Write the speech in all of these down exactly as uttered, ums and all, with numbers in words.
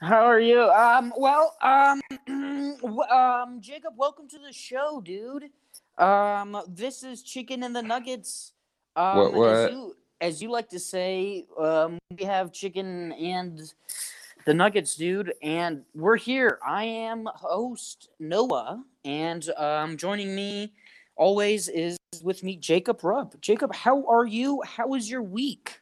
How are you? Um, well, um, um, Jacob, welcome to the show, dude. Um, this is Chicken and the Nuggets. Um, what? what? As, you, as you like to say, um, we have Chicken and the Nuggets, dude, and we're here. I am host Noah, and um, joining me always is with me Jacob Rupp. Jacob, how are you? How is your week?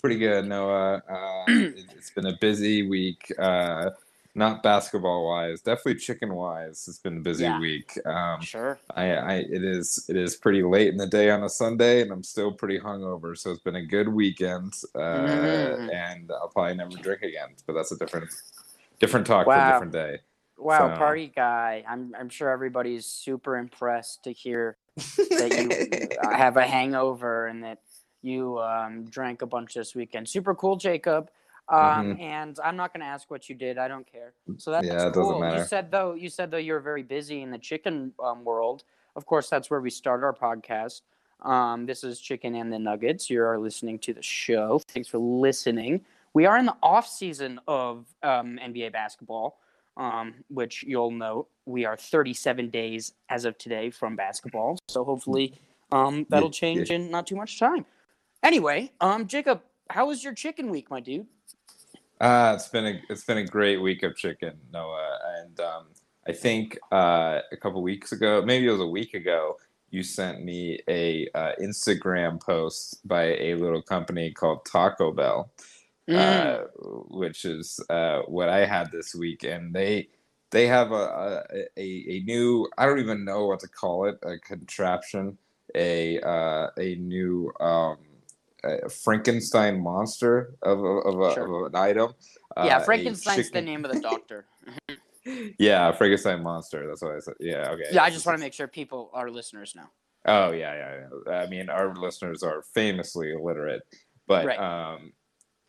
Pretty good, Noah. Uh, it's been a busy week, uh, not basketball-wise, definitely chicken-wise. It's been a busy yeah. week. Um, sure. I, I it is it is pretty late in the day on a Sunday, and I'm still pretty hungover. So it's been a good weekend, uh, mm-hmm. and I'll probably never drink again. But that's a different different talk wow. for a different day. Wow, so. Party guy! I'm I'm sure everybody's super impressed to hear that you have a hangover and that. You um, drank a bunch this weekend. Super cool, Jacob. Um, mm-hmm. And I'm not going to ask what you did. I don't care. So that's yeah, cool. Doesn't matter. You said though, you said though, you were very busy in the chicken um, world. Of course, that's where we start our podcast. Um, this is Chicken and the Nuggets. You are listening to the show. Thanks for listening. We are in the off season of um, N B A basketball, um, which you'll note we are thirty-seven days as of today from basketball. So hopefully um, that'll change in not too much time. Anyway, um, Jacob, how was your chicken week, my dude? Uh, it's been a it's been a great week of chicken, Noah. And um, I think uh, a couple weeks ago, maybe it was a week ago, you sent me a uh, Instagram post by a little company called Taco Bell, mm. uh, which is uh, what I had this week. And they they have a a, a new, I don't even know what to call it, a contraption, a uh, a new. Um, A Frankenstein monster of of, of, a, sure. of an item. Yeah, uh, Frankenstein's the name of the doctor. Yeah, Frankenstein monster. That's what I said. Yeah, okay. Yeah, I just want to make sure people, our listeners, know. Oh yeah, yeah. I mean, our listeners are famously illiterate, but right. um,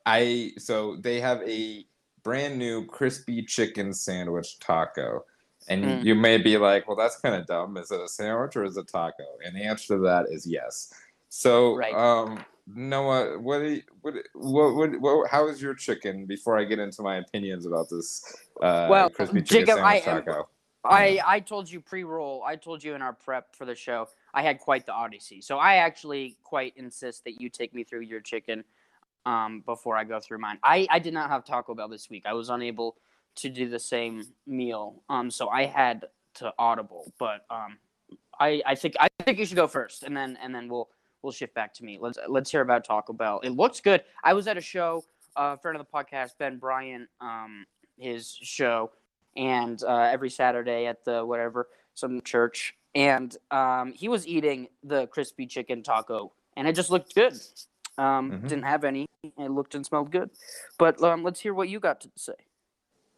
I so they have a brand new crispy chicken sandwich taco, and mm. you may be like, well, that's kind of dumb. Is it a sandwich or is it a taco? And the answer to that is yes. So right. um. Noah, what, what, what, what, what, how is your chicken? Before I get into my opinions about this, uh, well, crispy chicken Jacob, sandwich I, taco. I, I told you pre-roll. I told you in our prep for the show. I had quite the odyssey, so I actually quite insist that you take me through your chicken, um, before I go through mine. I, I did not have Taco Bell this week. I was unable to do the same meal, um, so I had to audible. But um, I, I think I think you should go first, and then and then we'll. We'll shift back to me. Let's let's hear about Taco Bell. It looks good. I was at a show, a uh, friend of the podcast, Ben Bryant, um, his show, and uh, every Saturday at the whatever, some church. And um, he was eating the crispy chicken taco, and it just looked good. Um, mm-hmm. Didn't have any. It looked and smelled good. But um, let's hear what you got to say.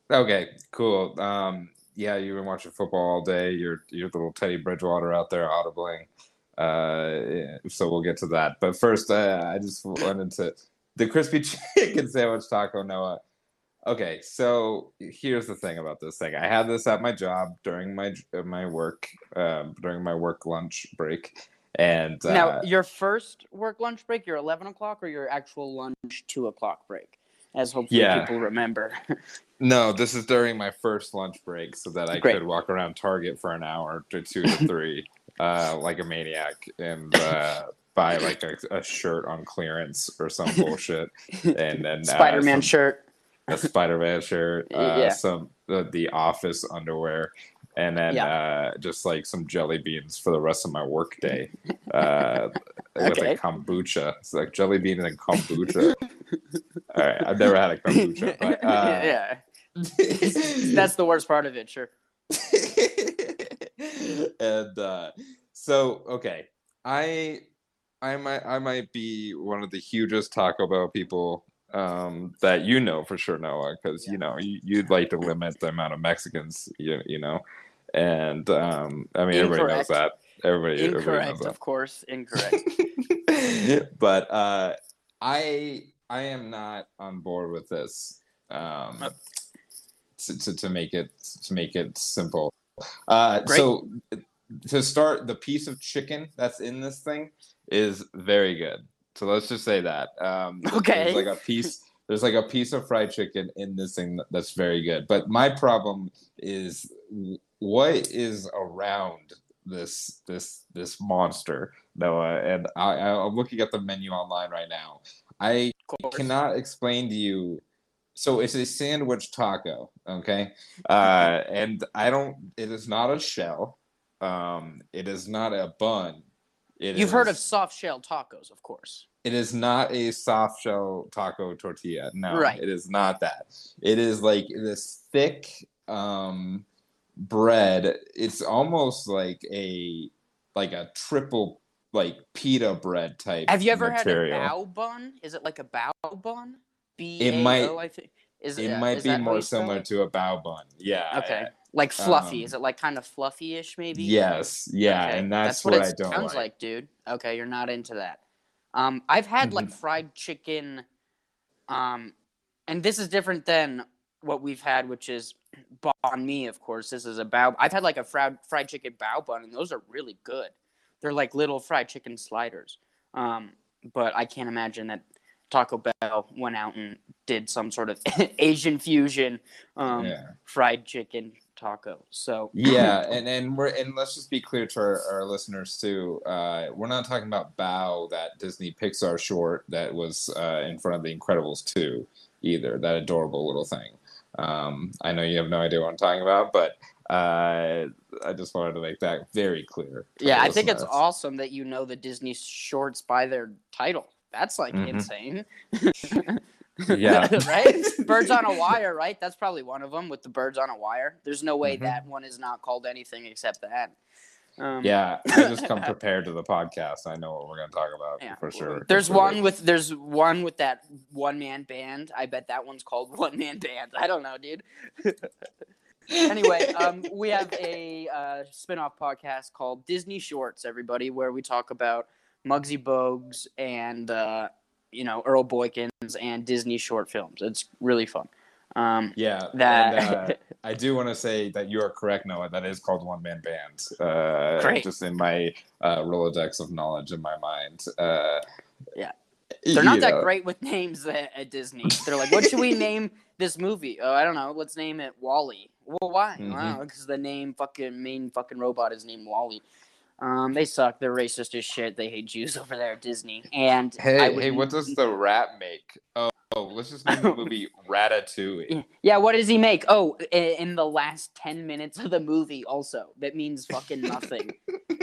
Okay, cool. Um, yeah, you've been watching football all day. You're, you're the little Teddy Bridgewater out there audibling. Uh, so we'll get to that. But first, uh, I just wanted to the crispy chicken sandwich taco, Noah. Okay, so here's the thing about this thing. I had this at my job during my my work um, during my work lunch break. And uh, now your first work lunch break, your eleven o'clock or your actual lunch two o'clock break, as hopefully yeah. people remember. No, this is during my first lunch break, so that I Great. could walk around Target for an hour to two to three. Uh, like a maniac and uh, buy like a, a shirt on clearance or some bullshit, and then uh, Spider-Man some, shirt, a Spider-Man shirt, uh, yeah. some uh, the Office underwear, and then yeah. uh, just like some jelly beans for the rest of my work day uh, okay. with a kombucha. It's like jelly beans and kombucha. All right, I've never had a kombucha. But, uh, yeah, that's the worst part of it. Sure. And uh, so, okay, I, I might, I might be one of the hugest Taco Bell people um, that you know for sure, Noah, because yeah. you know you, you'd like to limit the amount of Mexicans, you, you know, and um, I mean incorrect. everybody knows that. Everybody, incorrect, everybody knows that. Of course, incorrect. But uh, I, I am not on board with this. Um, to, to to make it to make it simple. Uh, so to start, the piece of chicken that's in this thing is very good. So let's just say that. Um, okay. Like a piece, There's like a piece of fried chicken in this thing that's very good. But my problem is what is around this this this monster, Noah. And I, I'm looking at the menu online right now. I cannot explain to you. So it's a sandwich taco, okay? Uh, and I don't. It is not a shell. Um, it is not a bun. It You've is, heard of soft shell tacos, of course. It is not a soft shell taco tortilla. No, right. It is not that. It is like this thick um, bread. It's almost like a like a triple like pita bread type. Have you ever material. had a bao bun? Is it like a bao bun? B A O, it might. I think. Is it, it might is be more similar to a bao bun. Yeah. Okay. I, Like fluffy. Um, is it like kind of fluffy-ish maybe? Yes. Yeah. Okay. And that's, that's what, what it I don't sounds like. like, dude. Okay. You're not into that. Um, I've had like fried chicken. Um, and this is different than what we've had, which is banh mi, of course. This is a bao. I've had like a fried, fried chicken bao bun, and those are really good. They're like little fried chicken sliders. Um, but I can't imagine that Taco Bell went out and did some sort of Asian fusion um, yeah. fried chicken taco. So yeah, and, and we're and let's just be clear to our, our listeners too. Uh, we're not talking about Bao, that Disney Pixar short that was uh, in front of The Incredibles two either. That adorable little thing. Um, I know you have no idea what I'm talking about, but uh, I just wanted to make that very clear. Yeah, I think it's awesome that you know the Disney shorts by their title. That's like mm-hmm. insane. Yeah. Right? Birds on a Wire, right? That's probably one of them with the Birds on a Wire. There's no way mm-hmm. that one is not called anything except that. Um, yeah, I just come prepared to the podcast. I know what we're going to talk about yeah. for sure. There's for one sure. with there's one with that one-man band. I bet that one's called One-Man Band. I don't know, dude. Anyway, um, we have a uh, spin-off podcast called Disney Shorts, everybody, where we talk about Muggsy Bogues and, uh, you know, Earl Boykins and Disney short films. It's really fun. Um, yeah. That and, uh, I do want to say that you are correct, Noah. That is called One Man Band. Uh, Great. Just in my uh, Rolodex of knowledge in my mind. Uh, yeah. They're not yeah. that great with names at, at Disney. They're like, what should we name this movie? Oh, I don't know. Let's name it WALL-E. Well, why? Mm-hmm. Wow, because the name fucking main fucking robot is named WALL-E. Um, they suck. They're racist as shit. They hate Jews over there at Disney. And hey, I would... hey, what does the rat make? Oh, oh let's just make the movie Ratatouille. Yeah, what does he make? Oh, in the last ten minutes of the movie, also that means fucking nothing.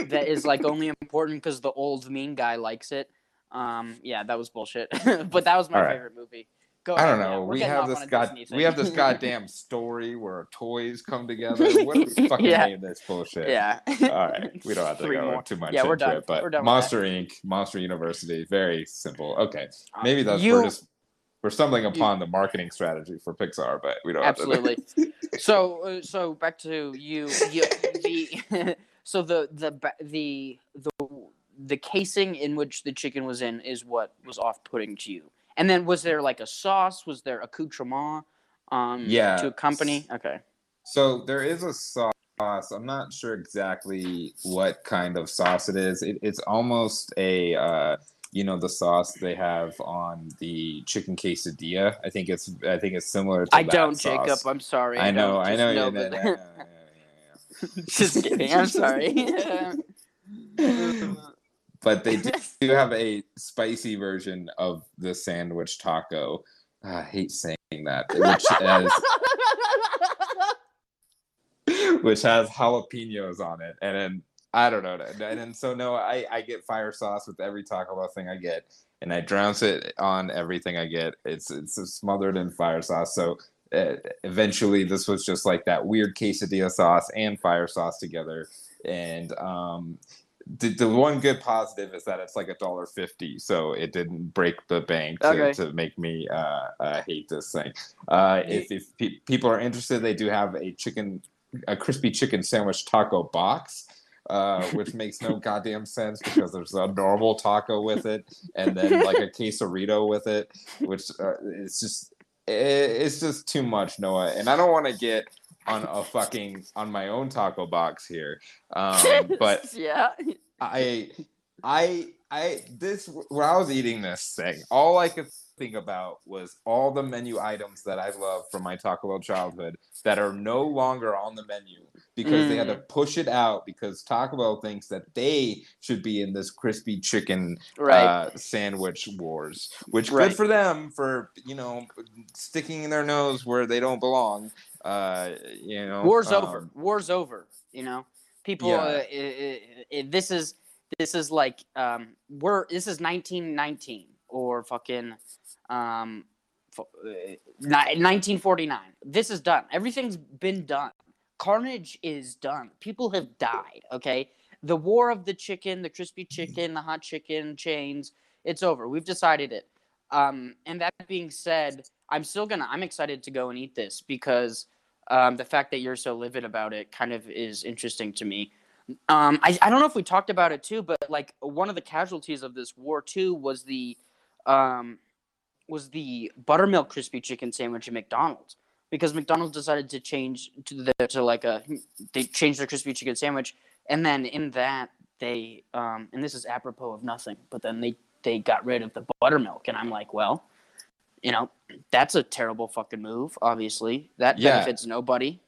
That is like only important because the old mean guy likes it. Um, yeah, that was bullshit. But that was my right. favorite movie. Go I don't ahead, know. Yeah. We have this god. We have this goddamn story where toys come together. What is fucking yeah. name this bullshit? Yeah. All right. We don't have to Three go more. too much yeah, into we're done. it, but we're done Monster Incorporated. Monster University. Very simple. Okay. Maybe that's you, we're just we're stumbling upon you, the marketing strategy for Pixar, but we don't absolutely. have to. Absolutely. So uh, so back to you. you the, so the the the the the casing in which the chicken was in is what was off-putting to you. And then was there like a sauce? Was there accoutrement um, yeah. to accompany? Okay. So there is a sauce. I'm not sure exactly what kind of sauce it is. It, it's almost a, uh, you know, the sauce they have on the chicken quesadilla. I think it's I think it's similar to I that don't, sauce. Jacob. I'm sorry. I know. I know. I know, know that, yeah, yeah, yeah, yeah. Just kidding. I'm sorry. But they do have a spicy version of the sandwich taco. I hate saying that. Which has, which has jalapenos on it. And then, I don't know. And then, so no, I, I get fire sauce with every Taco Bell thing I get. And I drown it on everything I get. It's, it's smothered in fire sauce. So uh, eventually this was just like that weird quesadilla sauce and fire sauce together. And, um... The, the one good positive is that it's like a dollar fifty, so it didn't break the bank to, okay. to make me uh, uh, hate this thing. Uh, if if pe- people are interested, they do have a chicken, a crispy chicken sandwich taco box, uh, which makes no goddamn sense because there's a normal taco with it, and then like a quesarito with it, which uh, it's just it, it's just too much, Noah. And I don't want to get on a fucking on my own taco box here, um, but yeah, I, I, I. This when I was eating this thing, all I could thing about was all the menu items that I love from my Taco Bell childhood that are no longer on the menu because mm. they had to push it out because Taco Bell thinks that they should be in this crispy chicken right. uh, sandwich wars, which right. good for them for, you know, sticking in their nose where they don't belong. Uh, you know, war's um, over. War's over. You know, people. Yeah. Uh, it, it, it, this is this is like um, we're this is nineteen nineteen or fucking um, nineteen forty-nine. This is done. Everything's been done. Carnage is done. People have died. Okay, the war of the chicken, the crispy chicken, the hot chicken chains. It's over. We've decided it. Um, and that being said, I'm still gonna. I'm excited to go and eat this because um, the fact that you're so livid about it kind of is interesting to me. Um, I, I don't know if we talked about it too, but like one of the casualties of this war too was the um, was the buttermilk crispy chicken sandwich at McDonald's because McDonald's decided to change to the to like a they changed their crispy chicken sandwich and then in that they um, and this is apropos of nothing, but then they they got rid of the buttermilk and I'm like, well. You know, that's a terrible fucking move, obviously. That yeah. benefits nobody.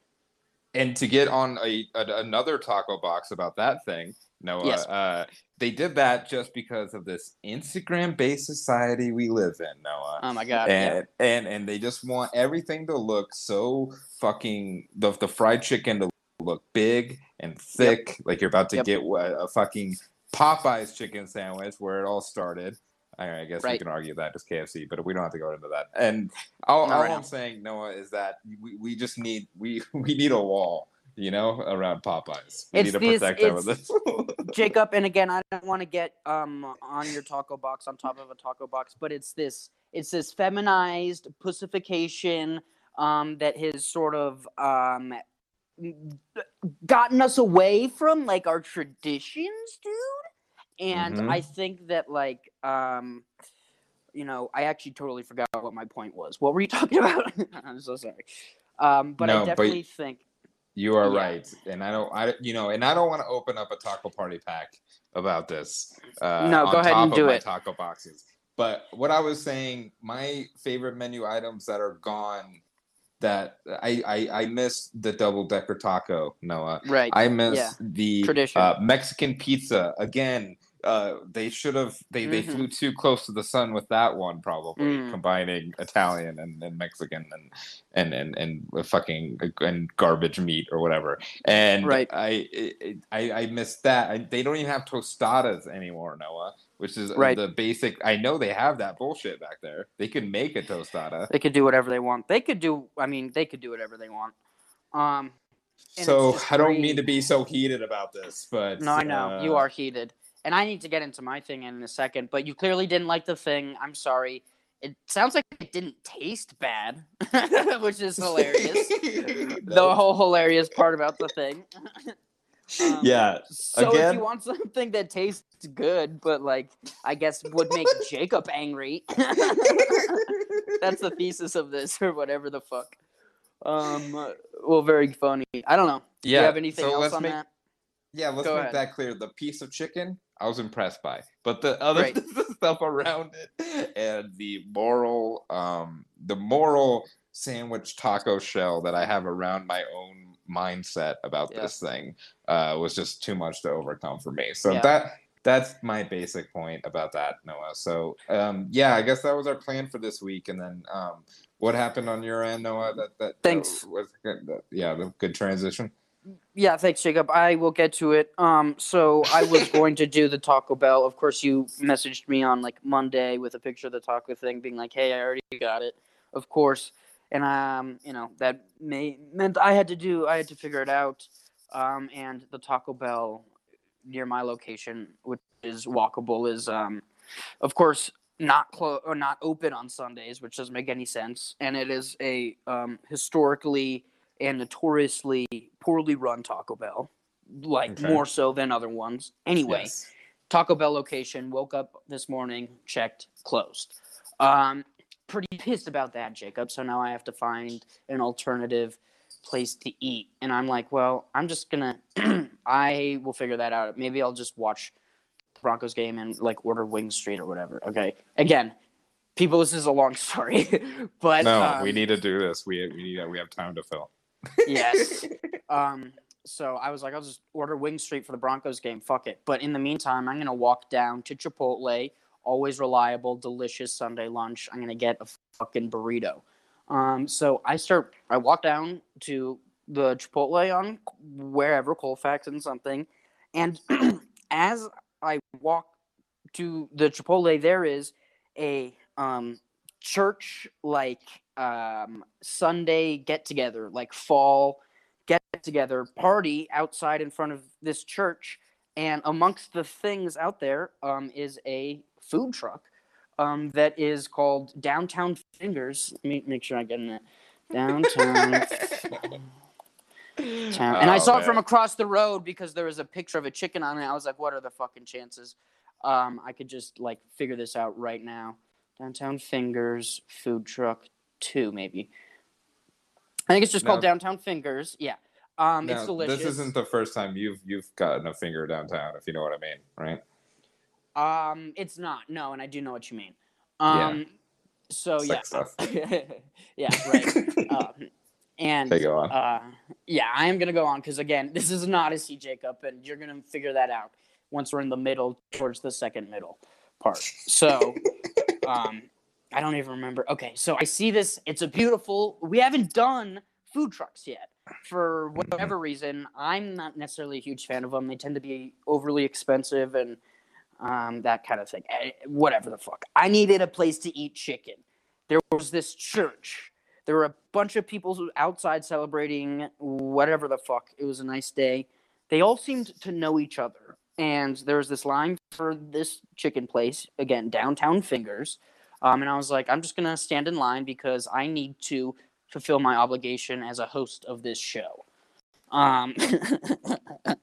And to get on a, a another taco box about that thing, Noah, yes. uh, they did that just because of this Instagram-based society we live in, Noah. Oh, my God. And yeah. and, and they just want everything to look so fucking – the the fried chicken to look big and thick, yep. like you're about to yep. get a, a fucking Popeye's chicken sandwich where it all started. I guess right. we can argue that as K F C, but we don't have to go into that. And all, all right I'm now. saying, Noah, is that we, we just need we, we need a wall, you know, around Popeyes. We it's need to these, protect them with this. Jacob, and again, I don't want to get um on your taco box on top of a taco box, but it's this it's this feminized pussification um that has sort of um gotten us away from like our traditions, dude. And mm-hmm. I think that, like, um, you know, I actually totally forgot what my point was. What were you talking about? I'm so sorry. Um, but no, I definitely but think you are yeah. right. And I don't, I you know, and I don't want to open up a taco party pack about this. Uh, no, go on ahead top and do of it. My taco boxes. But what I was saying, my favorite menu items that are gone. That I, I I miss the double decker taco, Noah. Right. I miss yeah. the tradition. Uh, Mexican pizza again. Uh, they should have. They, mm-hmm. they flew too close to the sun with that one, probably mm. combining Italian and, and Mexican and and and and fucking and garbage meat or whatever. And right. I, it, I I missed that. I, they don't even have tostadas anymore, Noah. Which is right. the basic. I know they have that bullshit back there. They could make a tostada. They could do whatever they want. They could do. I mean, they could do whatever they want. Um. So I don't great. mean to be so heated about this, but no, I know uh, you are heated. And I need to get into my thing in a second, but you clearly didn't like the thing. I'm sorry. It sounds like it didn't taste bad, which is hilarious. The whole hilarious part about the thing. um, yeah. So again? If you want something that tastes good, but like I guess would make Jacob angry. That's the thesis of this or whatever the fuck. Um. Well, very funny. I don't know. Yeah. Do you have anything so else on make- that? Yeah, let's Go make ahead. that clear. The piece of chicken, I was impressed by, but the other right. stuff around it and the moral, um, the moral sandwich taco shell that I have around my own mindset about yeah. this thing uh, was just too much to overcome for me. So yeah. that that's my basic point about that, Noah. So um, yeah, I guess that was our plan for this week, and then um, what happened on your end, Noah? That that thanks. That was good. Yeah, good transition. Yeah, thanks, Jacob. I will get to it. Um, so I was going to do the Taco Bell. Of course, you messaged me on like Monday with a picture of the taco thing, being like, "Hey, I already got it." Of course, and um, you know that may, meant I had to do. I had to figure it out. Um, and the Taco Bell near my location, which is walkable, is um, of course not close or not open on Sundays, which doesn't make any sense. And it is a um, historically. And notoriously poorly run Taco Bell, like okay. more so than other ones. Anyway, yes. Taco Bell location, woke up this morning, checked, closed. Um, pretty pissed about that, Jacob. So now I have to find an alternative place to eat. And I'm like, well, I'm just going to – I will figure that out. Maybe I'll just watch the Broncos game and, like, order Wing Street or whatever. Okay. Again, people, this is a long story, but no, um, we need to do this. We we need, we have time to fill. Yes. um. So I was like, I'll just order Wing Street for the Broncos game. Fuck it. But in the meantime, I'm gonna walk down to Chipotle. Always reliable, delicious Sunday lunch. I'm gonna get a fucking burrito. Um. So I start. I walk down to the Chipotle on wherever, Colfax and something, and as I walk to the Chipotle, there is a um, church, like, um, Sunday get-together, like, fall get-together party outside in front of this church. And amongst the things out there um, is a food truck um, that is called Downtown Fingers. Let me make sure I get in that. Downtown Town. And oh, I saw man. it from across the road because there was a picture of a chicken on it. I was like, what are the fucking chances? Um, I could just, like, figure this out right now. Downtown Fingers, food truck two, maybe. I think it's just now, called Downtown Fingers. Yeah. Um, now, it's delicious. This isn't the first time you've you've gotten a finger downtown, if you know what I mean, right? Um, it's not. No, and I do know what you mean. Um, yeah. So, Sex yeah. yeah, right. um, and, okay, go on. Uh, yeah, I am going to go on because, again, this is an odyssey, Jacob, and you're going to figure that out once we're in the middle towards the second middle part. So, um, I don't even remember. Okay, so I see this. It's a beautiful – we haven't done food trucks yet for whatever reason. I'm not necessarily a huge fan of them. They tend to be overly expensive and um, that kind of thing. I, whatever the fuck. I needed a place to eat chicken. There was this church. There were a bunch of people outside celebrating whatever the fuck. It was a nice day. They all seemed to know each other. And there was this line for this chicken place, again, Downtown Fingers. Um, and I was like, I'm just going to stand in line because I need to fulfill my obligation as a host of this show. Um, so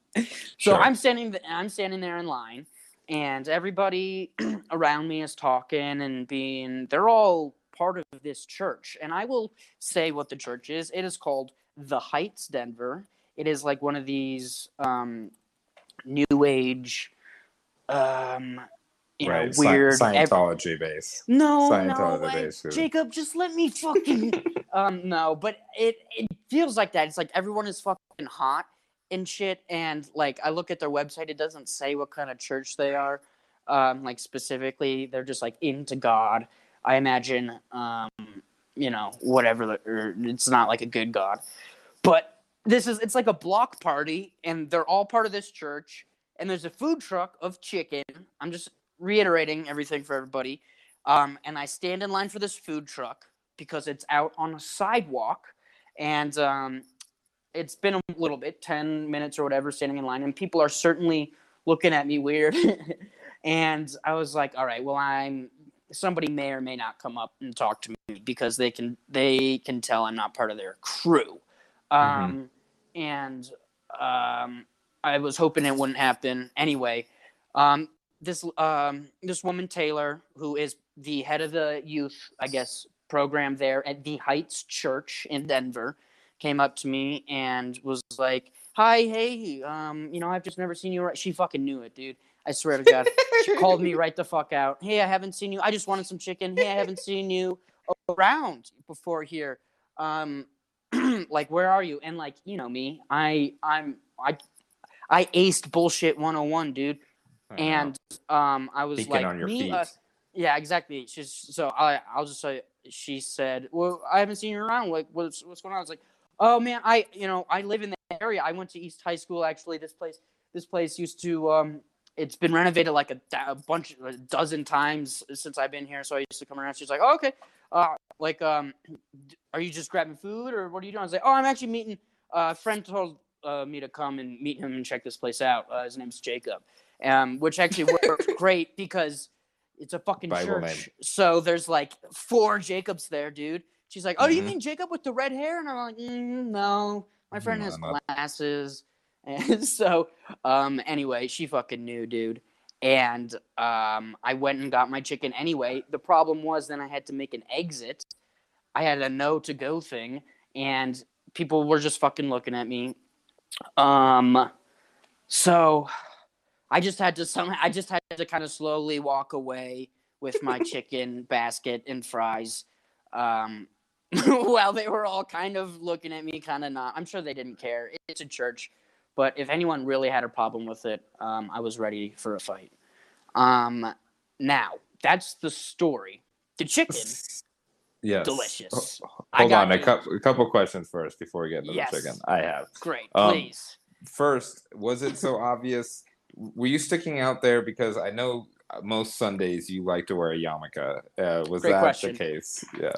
sure. I'm standing th- I'm standing there in line, and everybody around me is talking and being – they're all part of this church. And I will say what the church is. It is called The Heights, Denver. It is like one of these um, – New Age, um, you right. know, weird Scientology ev- base. No, Scientology no, base, I, Jacob, just let me fucking. um, no, but it it feels like that. It's like everyone is fucking hot and shit. And like, I look at their website; it doesn't say what kind of church they are. Um, like specifically, they're just like into God. I imagine, um, you know, whatever. The, or it's not like a good God, but. This is, it's like a block party, and they're all part of this church, and there's a food truck of chicken. I'm just reiterating everything for everybody. Um, and I stand in line for this food truck because it's out on a sidewalk, and um, it's been a little bit, ten minutes or whatever, standing in line, and people are certainly looking at me weird. And I was like, all right, well, I'm somebody may or may not come up and talk to me because they can they can tell I'm not part of their crew. Um, mm-hmm. And um, I was hoping it wouldn't happen. Anyway, um, this um, this woman, Taylor, who is the head of the youth, I guess, program there at The Heights Church in Denver, came up to me and was like, hi, hey, um, you know, I've just never seen you. Right. She fucking knew it, dude. I swear to God. She called me right the fuck out. Hey, I haven't seen you. I just wanted some chicken. Hey, I haven't seen you around before here. Um, like, where are you? And like, you know me, I, I'm, I, I aced bullshit one oh one, dude. And, um, I was Peaking like, on your me, feet. Uh, yeah, exactly. She's so I, I'll just say, she said, well, I haven't seen you around. Like, what's, what's going on? I was like, oh man, I, you know, I live in the area. I went to East High School. Actually, this place, this place used to, um, it's been renovated like a, a bunch of a dozen times since I've been here. So I used to come around. She's like, oh, okay. Uh, like, um, are you just grabbing food or what are you doing? I was like, oh, I'm actually meeting uh, a friend told uh, me to come and meet him and check this place out. Uh, his name's Jacob, um, which actually worked great because it's a fucking Bible church. Name. So there's like four Jacobs there, dude. She's like, oh, mm-hmm. Do you mean Jacob with the red hair? And I'm like, mm, no, my friend no, has not- glasses. And so, um, anyway, she fucking knew, dude. And um, I went and got my chicken anyway. The problem was then I had to make an exit. I had a no-to-go thing, and people were just fucking looking at me. Um, so I just had to somehow, I just had to kind of slowly walk away with my chicken basket and fries. Um, well, they were all kind of looking at me, kind of not. I'm sure they didn't care. It's a church. But if anyone really had a problem with it, um, I was ready for a fight. Um, now, that's the story. The chicken, yes, delicious. Oh, hold I on, a, cu- a couple questions first before we get into yes. the chicken. I have. Great, um, please. First, was it so obvious? Were you sticking out there? Because I know most Sundays you like to wear a yarmulke. Uh, was Great that question. the case? Yeah.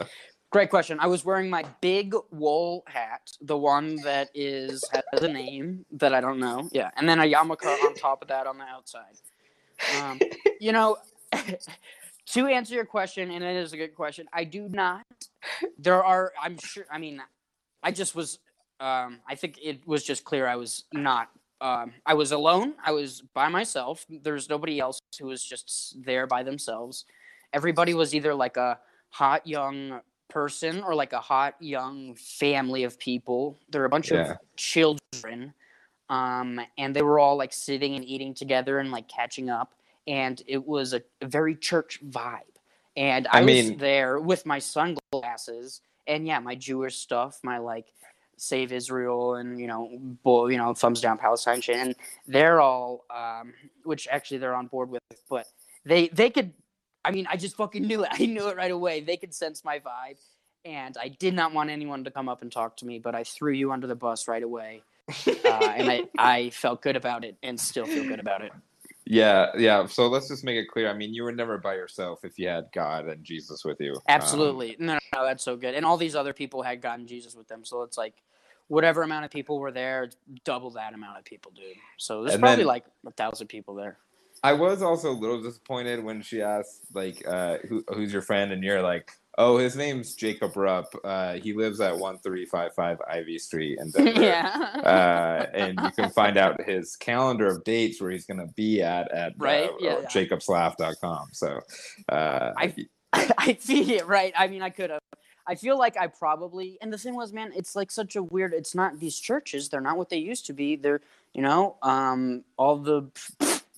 Great question. I was wearing my big wool hat, the one that is has a name that I don't know. Yeah, and then a yarmulke on top of that on the outside. Um, you know, to answer your question, and it is a good question, I do not. There are, I'm sure, I mean, I just was, um, I think it was just clear I was not, um, I was alone. I was by myself. There's nobody else who was just there by themselves. Everybody was either like a hot young person or like a hot young family of people. There were a bunch yeah. of children, um, and they were all like sitting and eating together and like catching up, and it was a very church vibe. And I, I mean, was there with my sunglasses and yeah, my Jewish stuff, my like Save Israel and you know, bull, you know, thumbs down Palestine shit. And they're all, um, which actually they're on board with, but they they could. I mean, I just fucking knew it. I knew it right away. They could sense my vibe, and I did not want anyone to come up and talk to me, but I threw you under the bus right away, uh, and I, I felt good about it and still feel good about it. Yeah, yeah. So let's just make it clear. I mean, you were never by yourself if you had God and Jesus with you. Absolutely. Um, no, no, no, that's so good. And all these other people had God and Jesus with them, so it's like whatever amount of people were there, double that amount of people, dude. So there's probably then, like a thousand people there. I was also a little disappointed when she asked, like, uh, who, who's your friend? And you're like, oh, his name's Jacob Rupp. Uh, he lives at one three five five Ivy Street in Denver. Yeah. Uh, and you can find out his calendar of dates where he's going to be at at right? uh, yeah, yeah. jacobslaugh dot com. So uh, I, I see it, right? I mean, I could have. I feel like I probably, and the thing was, man, it's like such a weird, it's not these churches. They're not what they used to be. They're, you know, um, all the...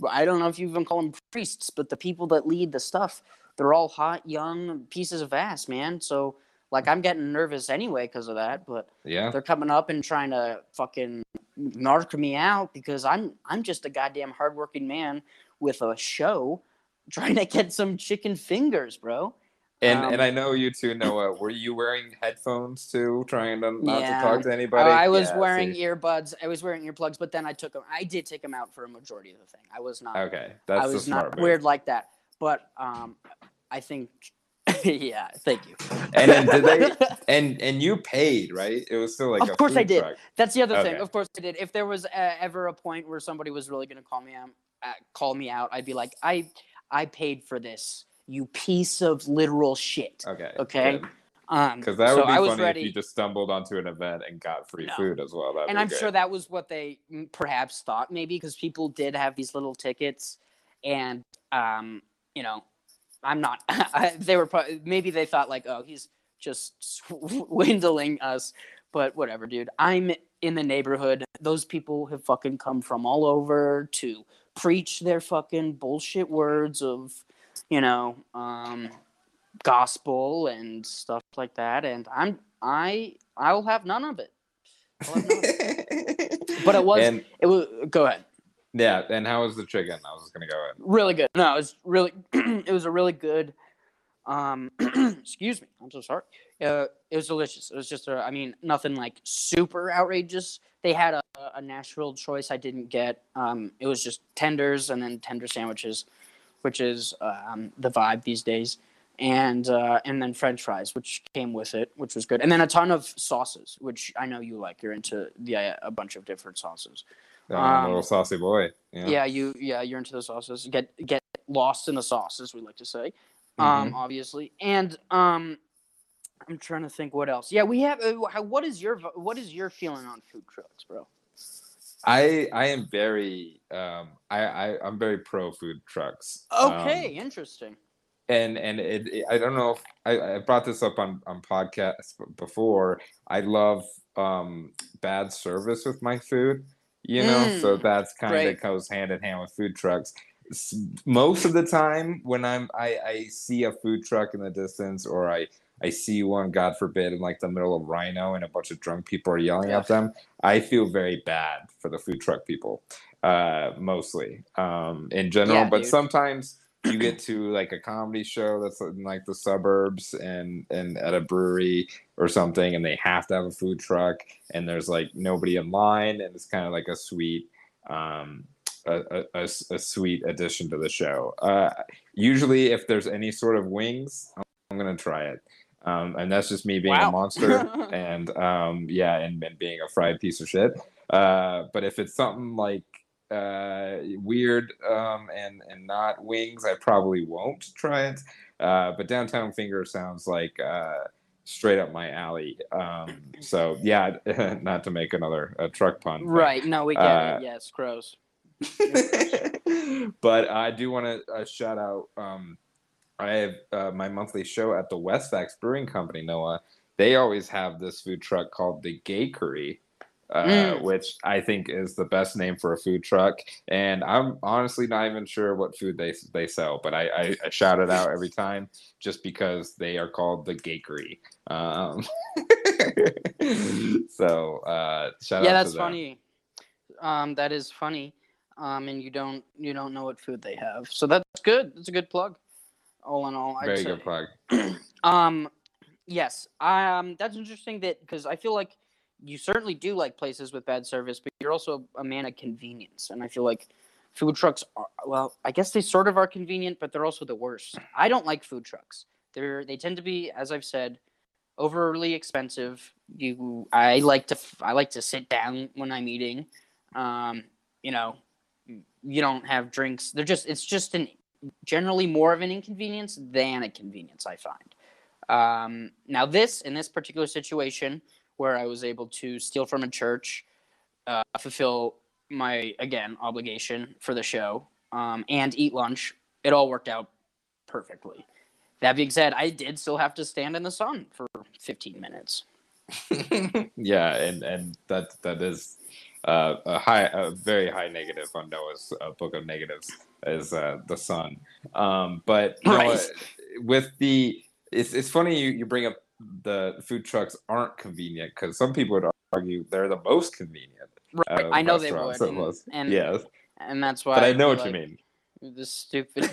I don't know if you even call them priests, but the people that lead the stuff, they're all hot, young pieces of ass, man. So, like, I'm getting nervous anyway because of that, but yeah. they're coming up and trying to fucking narc me out because I'm I'm just a goddamn hardworking man with a show trying to get some chicken fingers, bro. And um, and I know you too, Noah. Were you wearing headphones too, trying to not yeah. to talk to anybody? Uh, I was yeah, wearing see. earbuds. I was wearing earplugs, but then I took them. I did take them out for a majority of the thing. I was not. Okay, that's I was the smart not move. Weird like that. But um, I think, yeah. Thank you. And then did they? and and you paid, right? It was still like. Of a course food I did. Truck. That's the other okay. thing. Of course I did. If there was uh, ever a point where somebody was really going to call me out, uh, call me out, I'd be like, I, I paid for this. You piece of literal shit. Okay. Okay. Because um, that would so be funny ready. if you just stumbled onto an event and got free no. food as well. That'd and I'm great. sure that was what they perhaps thought, maybe, because people did have these little tickets, and um, you know, I'm not. they were probably, maybe they thought like, oh, he's just swindling us. But whatever, dude. I'm in the neighborhood. Those people have fucking come from all over to preach their fucking bullshit words of. You know, um, gospel and stuff like that, and I'm I I will have none of it. I'll have none of it. But it was and, it was. Go ahead. Yeah, and how was the chicken? I was gonna go ahead. Really good. No, it was really. It was a really good. Um, excuse me. I'm so sorry. Uh, it was delicious. It was just. A, I mean, nothing like super outrageous. They had a, a Nashville choice I didn't get. Um, it was just tenders and then tender sandwiches. Which is um, the vibe these days, and uh, and then French fries, which came with it, which was good, and then a ton of sauces, which I know you like. You're into the uh, a bunch of different sauces. Um, I'm a little saucy boy. Yeah. yeah, you yeah you're into the sauces. Get get lost in the sauce, as we like to say, mm-hmm. um, obviously. And um, I'm trying to think what else. Yeah, we have. Uh, what is your what is your feeling on food trucks, bro? I I am very um I, I I'm very pro food trucks. Okay, um, interesting. And and it, it, I don't know if I, I brought this up on on podcasts before. I love um bad service with my food, you know. Mm, so that's kind of goes hand in hand with food trucks. most of the time when I'm I, I see a food truck in the distance, or I, I see one, God forbid, in like the middle of Rhino and a bunch of drunk people are yelling yeah. at them, I feel very bad for the food truck people, uh, mostly um, in general. Yeah, but dude. sometimes you get to like a comedy show that's in like the suburbs and, and at a brewery or something, and they have to have a food truck, and there's like nobody in line, and it's kind of like a sweet... Um, A, a, a sweet addition to the show. Uh, usually, if there's any sort of wings, I'm, I'm gonna try it, um, and that's just me being wow. a monster, and um, yeah, and, and being a fried piece of shit. Uh, but if it's something like uh, weird um, and and not wings, I probably won't try it. Uh, but Downtown Finger sounds like uh, straight up my alley. Um, so yeah, not to make another a truck pun. Right? But, no, we get uh, it. Yes, gross. But I do want to uh, shout out um I have uh, my monthly show at the Westfax Brewing Company, Noah. They always have this food truck called the Gakery, uh mm. which I think is the best name for a food truck, and I'm honestly not even sure what food they they sell, but I, I, I shout it out every time just because they are called the Gakery. Um so uh shout yeah, out that's to funny them. um that is funny Um, and you don't you don't know what food they have, so that's good. That's a good plug. All in all, I'd very say. good plug. um, yes, um, that's interesting that because I feel like you certainly do like places with bad service, but you're also a man of convenience, and I feel like food trucks are well, I guess they sort of are convenient, but they're also the worst. I don't like food trucks. They're they tend to be, as I've said, overly expensive. You, I like to I like to sit down when I'm eating. Um, you know. You don't have drinks. They're just, it's just an generally more of an inconvenience than a convenience, I find. Um, now this, in this particular situation where I was able to steal from a church, uh, fulfill my, again, obligation for the show, um, and eat lunch, it all worked out perfectly. That being said, I did still have to stand in the sun for fifteen minutes. Yeah. And, and that, that is, Uh, a high, a very high negative on Noah's uh, book of negatives is uh, the sun. Um, but right. Noah, with the, it's it's funny you, you bring up the food trucks aren't convenient, because some people would argue they're the most convenient. Right, I know they would. And, and, yes. and that's why. But I know what like, you mean. This stupid.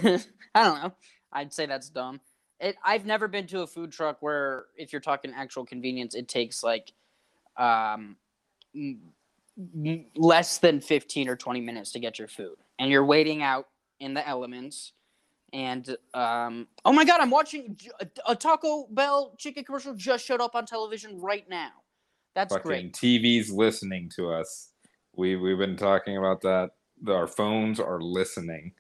I don't know. I'd say that's dumb. It. I've never been to a food truck where, if you're talking actual convenience, it takes like, um. less than fifteen or twenty minutes to get your food, and you're waiting out in the elements, and um oh my god, I'm watching a, a Taco Bell chicken commercial just showed up on television right now. That's fucking great. T V's listening to us. We we've been talking about that. Our phones are listening.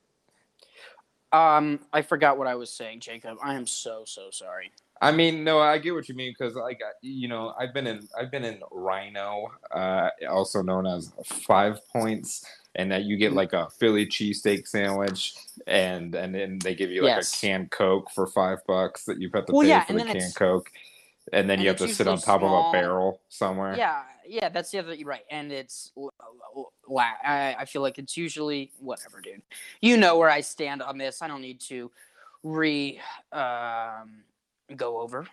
um I forgot what I was saying, Jacob. I am so so sorry. I mean, no, I get what you mean, because, like, you know, I've been in I've been in Rhino, uh, also known as Five Points, and that you get like a Philly cheesesteak sandwich, and and then they give you like yes. a canned Coke for five bucks that you have to well, pay yeah, for the canned Coke, and then and you have to sit on top small, of a barrel somewhere. Yeah, yeah, that's the other right, and it's I I feel like it's usually whatever, dude. You know where I stand on this. I don't need to re. Um, Go over.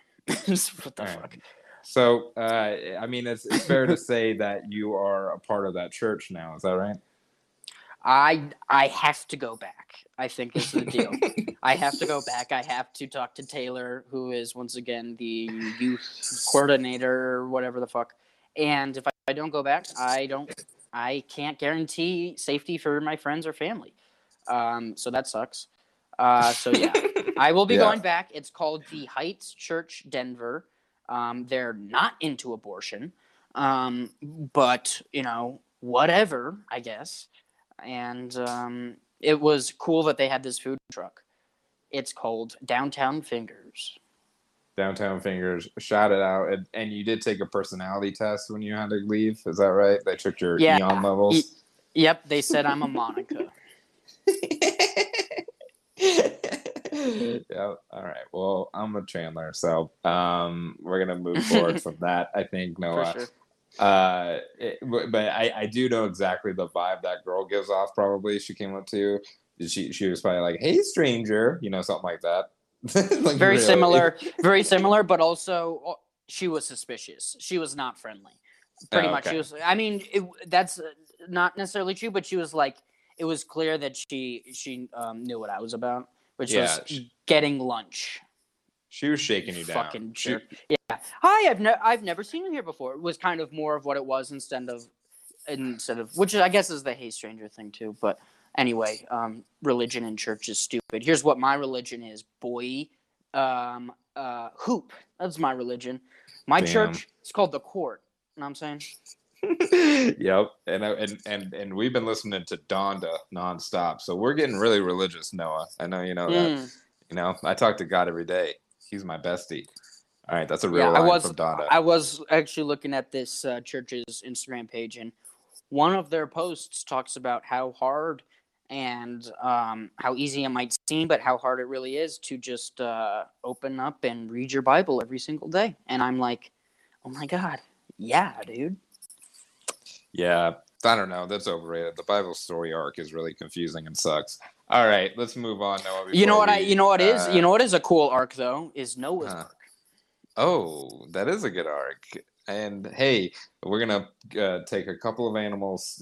What the right. fuck? So, uh, I mean, it's, it's fair to say that you are a part of that church now. Is that right? I I have to go back. I think is the deal. I have to go back. I have to talk to Taylor, who is once again the youth coordinator, whatever the fuck. And if I, I don't go back, I don't. I can't guarantee safety for my friends or family. Um, so that sucks. Uh, so yeah. I will be yeah. going back. It's called The Heights Church, Denver. Um, they're not into abortion, um, but, you know, whatever, I guess. And um, it was cool that they had this food truck. It's called Downtown Fingers. Downtown Fingers. Shout it out. And, and you did take a personality test when you had to leave. Is that right? They took your yeah. Eon levels? E- yep. They said I'm a Monica. Yeah. All right. Well, I'm a Chandler, so um, we're gonna move forward from that. I think Noah. For sure. Uh, it, but I, I do know exactly the vibe that girl gives off. Probably she came up to you she she was probably like, "Hey, stranger," you know, something like that. Like, very really. similar, very similar, but also she was suspicious. She was not friendly. Pretty oh, much, okay. She was. I mean, it, that's not necessarily true, but she was like, it was clear that she she um, knew what I was about, which yeah, was she, getting lunch. She was shaking you down. Fucking jerk. She, yeah. Hi, I've never I've never seen you here before. It was kind of more of what it was instead of instead of which I guess is the "hey stranger" thing too, but. Anyway, um, religion in church is stupid. Here's what my religion is, boy. Um, uh, hoop. That's my religion. My Damn. church is called the Court. You know what I'm saying? Yep. And, I, and and and we've been listening to Donda nonstop, so we're getting really religious, Noah. I know you know mm. that. You know, I talk to God every day. He's my bestie. All right, that's a real yeah, line I was, from Donda. I was actually looking at this uh, church's Instagram page, and one of their posts talks about how hard and um, how easy it might seem, but how hard it really is to just uh, open up and read your Bible every single day. And I'm like, oh my God, yeah, dude. Yeah, I don't know. That's overrated. The Bible story arc is really confusing and sucks. All right, let's move on now. You know what we, I? You know what uh, is? You know what is a cool arc though? Is Noah's huh. arc. Oh, that is a good arc. And hey, we're gonna uh, take a couple of animals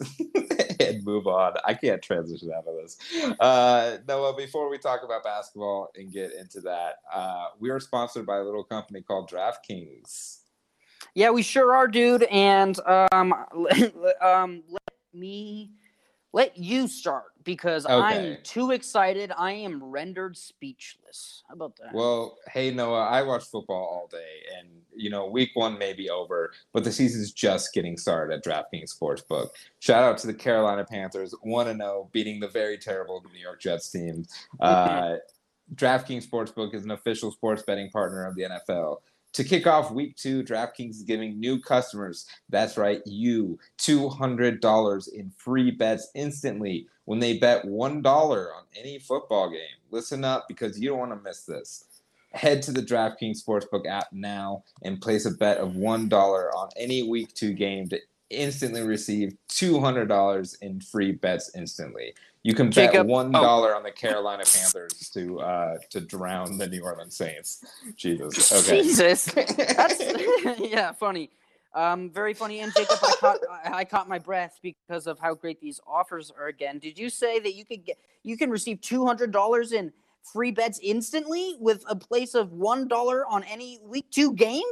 and move on. I can't transition out of this. Uh, Noah, before we talk about basketball and get into that, uh, we are sponsored by a little company called DraftKings. Yeah, we sure are, dude. And um, um, let me let you start because okay. I'm too excited. I am rendered speechless. How about that? Well, hey, Noah, I watch football all day, and you know, week one may be over, but the season's just getting started at DraftKings Sportsbook. Shout out to the Carolina Panthers, one and oh, beating the very terrible New York Jets team. Uh, DraftKings Sportsbook is an official sports betting partner of the N F L. To kick off week two, DraftKings is giving new customers, that's right, you, two hundred dollars in free bets instantly when they bet one dollar on any football game. Listen up, because you don't want to miss this. Head to the DraftKings Sportsbook app now and place a bet of one dollar on any Week two game to instantly receive two hundred dollars in free bets instantly. You can Jacob, bet one dollar oh. on the Carolina Panthers to uh, to drown the New Orleans Saints. Jesus. Okay. Jesus. That's, yeah, funny. Um, very funny. And Jacob, I caught I caught my breath because of how great these offers are again. Did you say that you could get you can receive two hundred dollars in free bets instantly with a place of one dollar on any Week two games?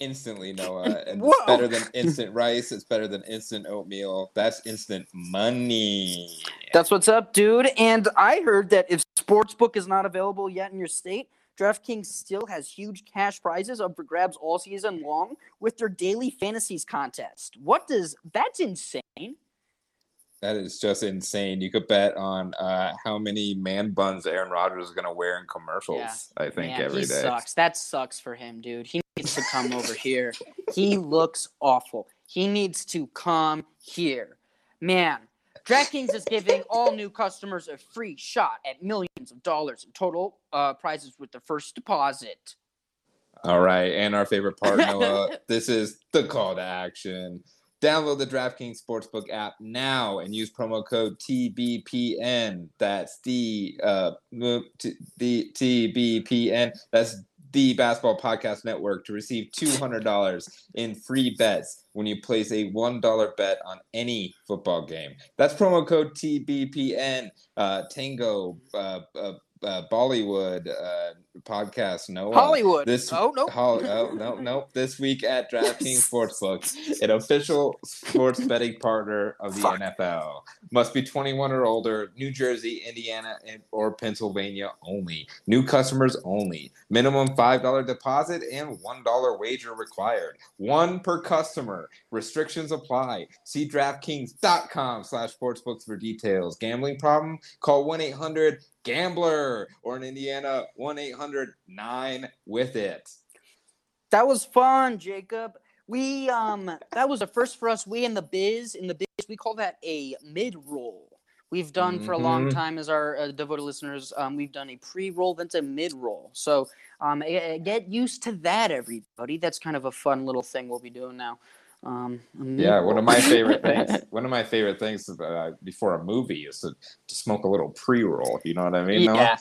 Instantly, Noah. And it's better than instant rice. It's better than instant oatmeal. That's instant money. That's what's up, dude. And I heard that if Sportsbook is not available yet in your state, DraftKings still has huge cash prizes up for grabs all season long with their daily fantasies contest. What does – that's insane. That is just insane. You could bet on uh, how many man buns Aaron Rodgers is going to wear in commercials, yeah. I think, man, every he day. Sucks. That sucks for him, dude. He needs to come over here. He looks awful. He needs to come here. Man, DraftKings is giving all new customers a free shot at millions of dollars in total uh, prizes with the first deposit. All right, and our favorite part, Noah, this is the call to action. Download the DraftKings Sportsbook app now and use promo code T B P N. That's the uh, t- the T B P N. That's the Basketball Podcast Network to receive two hundred dollars in free bets when you place a one dollar bet on any football game. That's promo code T B P N. Uh, Tango, uh, uh, uh, Bollywood, uh, podcast, Noah. Hollywood. This, oh, no. Ho- oh, no, no. This week at DraftKings Sportsbook, an official sports betting partner of the Fuck. N F L. Must be twenty-one or older, New Jersey, Indiana, and, or Pennsylvania only. New customers only. Minimum five dollars deposit and one dollar wager required. One per customer. Restrictions apply. See DraftKings.com slash sportsbooks for details. Gambling problem? Call one eight hundred gambler or in Indiana, one eight hundred nine with it. That was fun, Jacob. We um that was a first for us. We in the biz in the biz we call that a mid-roll. We've done mm-hmm. for a long time as our uh, devoted listeners. Um, we've done a pre-roll, that's a mid-roll. So um, get used to that, everybody. That's kind of a fun little thing we'll be doing now. Um, yeah, one of my favorite things. One of my favorite things uh, before a movie is to, to smoke a little pre-roll. You know what I mean? Yeah,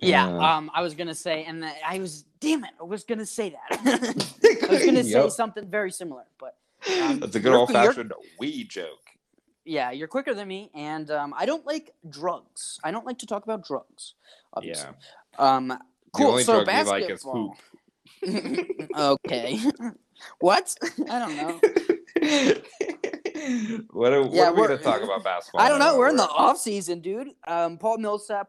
yeah. Uh, um, I was gonna say, and the, I was, damn it, I was gonna say that. I was gonna yep. say something very similar, but um, that's a good old-fashioned wee joke. Yeah, you're quicker than me, and um, I don't like drugs. I don't like to talk about drugs. Obviously. Yeah. Um, cool. The only so drug basketball. You like is poop. Okay. What? I don't know. What are, yeah, what are we going to talk about basketball? I don't know. We're in the off season, dude. Um, Paul Millsap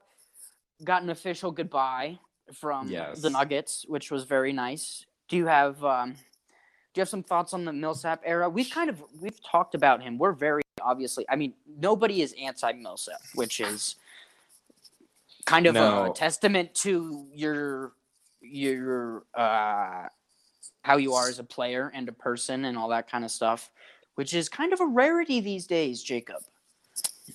got an official goodbye from yes. the Nuggets, which was very nice. Do you have um, do you have some thoughts on the Millsap era? We've kind of we've talked about him. We're very obviously. I mean, nobody is anti Millsap, which is kind of no. a, a testament to your. your uh how you are as a player and a person and all that kind of stuff, which is kind of a rarity these days, Jacob.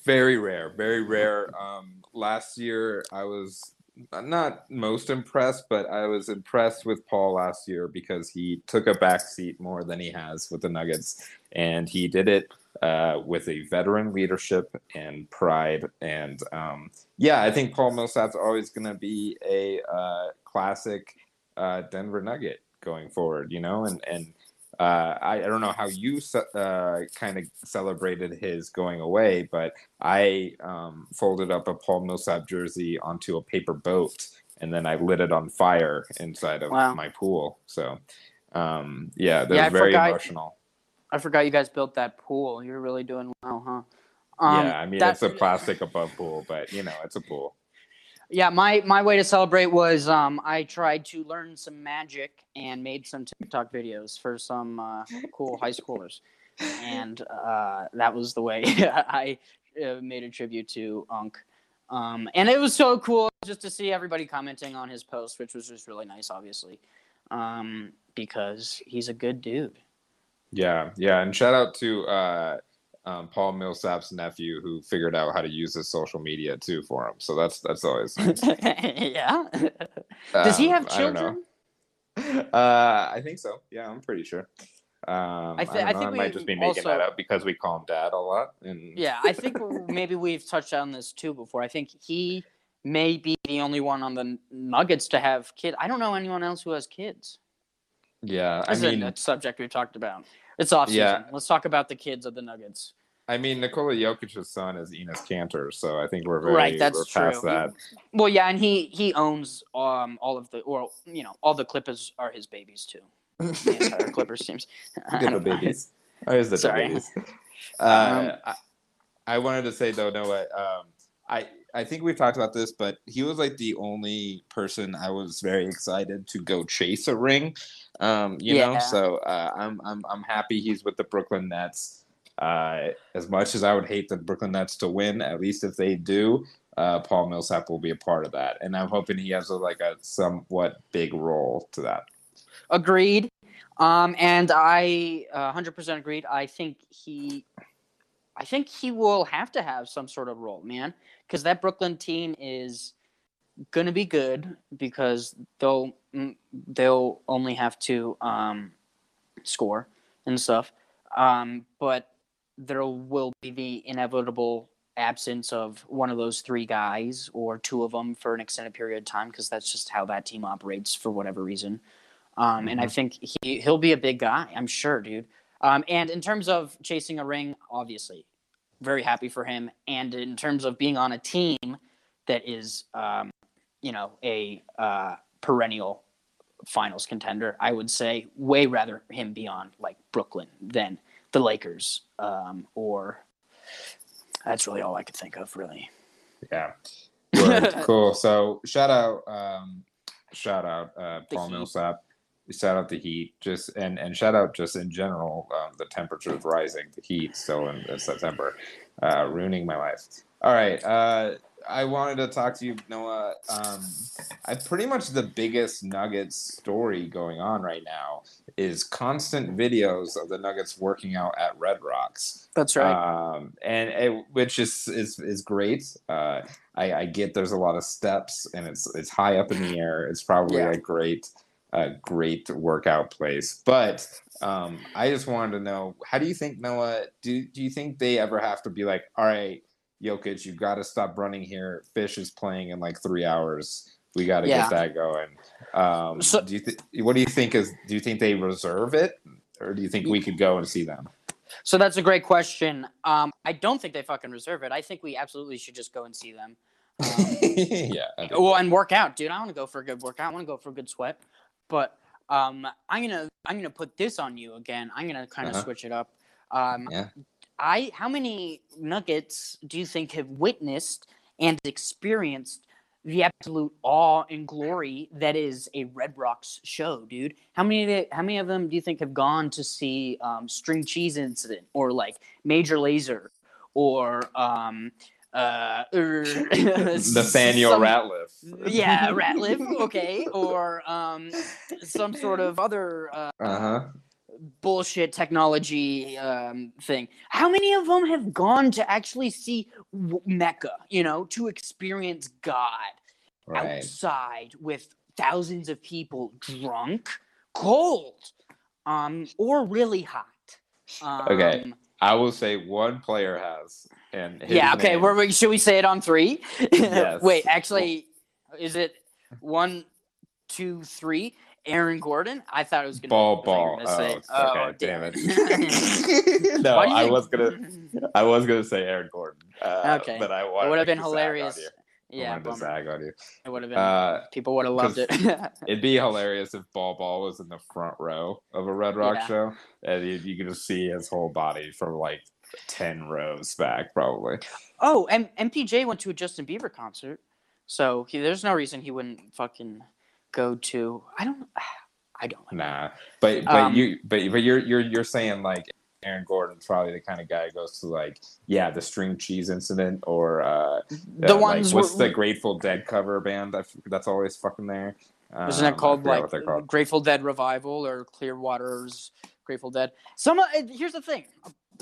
Very rare, very rare. Um, last year I was not most impressed, but I was impressed with Paul last year because he took a backseat more than he has with the Nuggets, and he did it uh, with a veteran leadership and pride. And um, yeah, I think Paul Millsap's always going to be a uh, classic uh, Denver Nugget going forward, you know, and, and uh, I, I don't know how you uh, kind of celebrated his going away, but I um, folded up a Paul Millsap jersey onto a paper boat, and then I lit it on fire inside of wow. my pool. So um, yeah, they're yeah, very forgot. emotional. I forgot you guys built that pool. You're really doing well, huh? Um, yeah, I mean, that... it's a plastic above pool, but, you know, it's a pool. Yeah, my, my way to celebrate was um, I tried to learn some magic and made some TikTok videos for some uh, cool high schoolers. And uh, that was the way I uh, made a tribute to Unc. Um, and it was so cool just to see everybody commenting on his post, which was just really nice, obviously, um, because he's a good dude. Yeah, yeah, and shout out to uh, um, Paul Millsap's nephew who figured out how to use his social media too for him. So that's that's always nice. Yeah. Does um, he have children? I don't know. Uh, I think so. Yeah, I'm pretty sure. Um, I, th- I, I think I might we just be making also, that up because we call him Dad a lot. And yeah, I think maybe we've touched on this too before. I think he may be the only one on the Nuggets to have kids. I don't know anyone else who has kids. Yeah, I That's mean, a subject we talked about. It's off season. Yeah. Let's talk about the kids of the Nuggets. I mean, Nikola Jokic's son is Enes Kanter, so I think we're very right. That's true. Past that. He, well, yeah, and he he owns um all of the or you know all the Clippers are his babies too. The entire Clippers teams. The babies. Oh, is the Sorry. babies. Uh, um, I, I wanted to say though, Noah. Um, I. I think we've talked about this, but he was like the only person I was very excited to go chase a ring, um, you yeah. know. So uh, I'm I'm I'm happy he's with the Brooklyn Nets. Uh, as much as I would hate the Brooklyn Nets to win, at least if they do, uh, Paul Millsap will be a part of that, and I'm hoping he has a, like a somewhat big role to that. Agreed, um, and I uh, one hundred percent agreed. I think he. I think he will have to have some sort of role, man, because that Brooklyn team is going to be good because they'll they'll only have to um, score and stuff. Um, but there will be the inevitable absence of one of those three guys or two of them for an extended period of time because that's just how that team operates for whatever reason. Um, mm-hmm. And I think he, he'll be a big guy, I'm sure, dude. Um, and in terms of chasing a ring, obviously, very happy for him. And in terms of being on a team that is, um, you know, a uh, perennial finals contender, I would say way rather him be on, like, Brooklyn than the Lakers. Um, or that's really all I could think of, really. Yeah. Cool. So shout out, um, shout out uh, Paul Millsap. Shout out the Heat, just and, and shout out just in general. Um, the temperature is rising. The Heat still in, in September, uh, ruining my life. All right, uh, I wanted to talk to you, Noah. Um, I pretty much the biggest Nuggets story going on right now is constant videos of the Nuggets working out at Red Rocks. That's right, um, and it, which is is is great. Uh, I, I get there's a lot of steps and it's it's high up in the air. It's probably yeah. like great. a great workout place. But um, I just wanted to know, how do you think, Noah, do, do you think they ever have to be like, all right, Jokic, you've got to stop running here. Fish is playing in like three hours. We got to yeah. get that going. Um, so, do you th- what do you think is, do you think they reserve it, or do you think we could go and see them? So that's a great question. Um, I don't think they fucking reserve it. I think we absolutely should just go and see them. Um, yeah. Well, and work out, dude. I want to go for a good workout. I want to go for a good sweat. But um, I'm gonna I'm gonna put this on you again. I'm gonna kind of uh-huh. switch it up. Um, yeah. I how many Nuggets do you think have witnessed and experienced the absolute awe and glory that is a Red Rocks show, dude? How many of it, how many of them do you think have gone to see um, String Cheese Incident or like Major Laser or um, uh, er, Nathaniel some, Ratliff? Yeah, Ratliff. Okay, or um, some sort of other uh huh. bullshit technology um, thing. How many of them have gone to actually see Mecca, you know, to experience God right. outside with thousands of people drunk, cold, um, or really hot? Um, okay. I will say one player has. And yeah, okay. Name... We're, should we say it on three? Yes. Wait, actually, is it one, two, three? Aaron Gordon? I thought it was going to be Ball Ball. Oh, okay, oh, damn it. it. No, I think? was gonna, I was gonna say Aaron Gordon. Uh, okay, but I it would have been hilarious. Yeah, I wanted to zag on you. It would have been. Uh, people would have loved it. It'd be hilarious if Ball Ball was in the front row of a Red Rock yeah. show, and you, you could just see his whole body from like ten rows back, probably. Oh, and M P J went to a Justin Bieber concert, so he, there's no reason he wouldn't fucking. Go to I don't I don't like nah, but but um, you but but you're you're you're saying like Aaron Gordon's probably the kind of guy who goes to like yeah the String Cheese Incident or uh, the uh, ones like, what's were, the Grateful Dead cover band that's, that's always fucking there. Um, isn't that called like called. Grateful Dead Revival or Clearwater's Grateful Dead? Some here's the thing,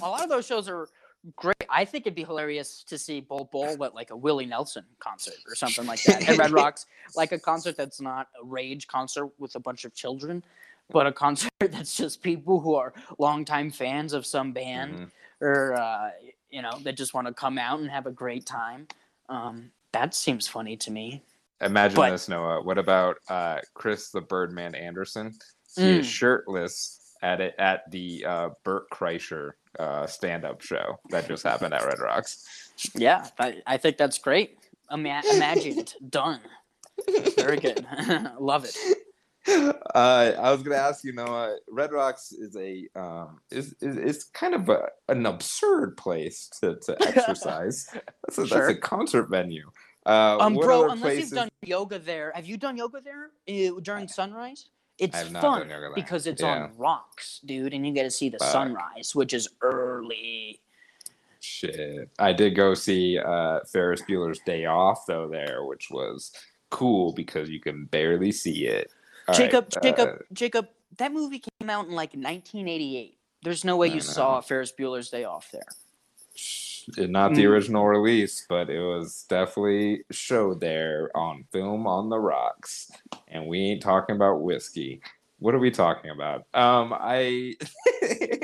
a lot of those shows are great. I think it'd be hilarious to see Bol Bol at like a Willie Nelson concert or something like that at Red Rocks, like a concert that's not a rage concert with a bunch of children, but a concert that's just people who are longtime fans of some band mm-hmm. or uh, you know that just want to come out and have a great time. Um, that seems funny to me. Imagine but, this, Noah. What about uh, Chris the Birdman Anderson? He mm. is shirtless at it at the uh, Bert Kreischer. Uh, stand-up show that just happened at Red Rocks. Yeah, I, I think that's great. Ima- imagined, done. Very good. Love it. Uh, I was going to ask you, Noah. Red Rocks is a um, is, is is kind of a, an absurd place to, to exercise. That's a, sure. that's a concert venue. Uh, um, bro, unless places... you've done yoga there, have you done yoga there uh, during sunrise? It's fun because it's yeah. on rocks, dude, and you get to see the Fuck. sunrise, which is early. Shit. I did go see uh, Ferris Bueller's Day Off, though, there, which was cool because you can barely see it. All Jacob, right, Jacob, uh, Jacob, that movie came out in, like, nineteen eighty-eight. There's no way you saw Ferris Bueller's Day Off there. Not the mm. original release, but it was definitely showed there on film on the rocks. And we ain't talking about whiskey. What are we talking about? Um, I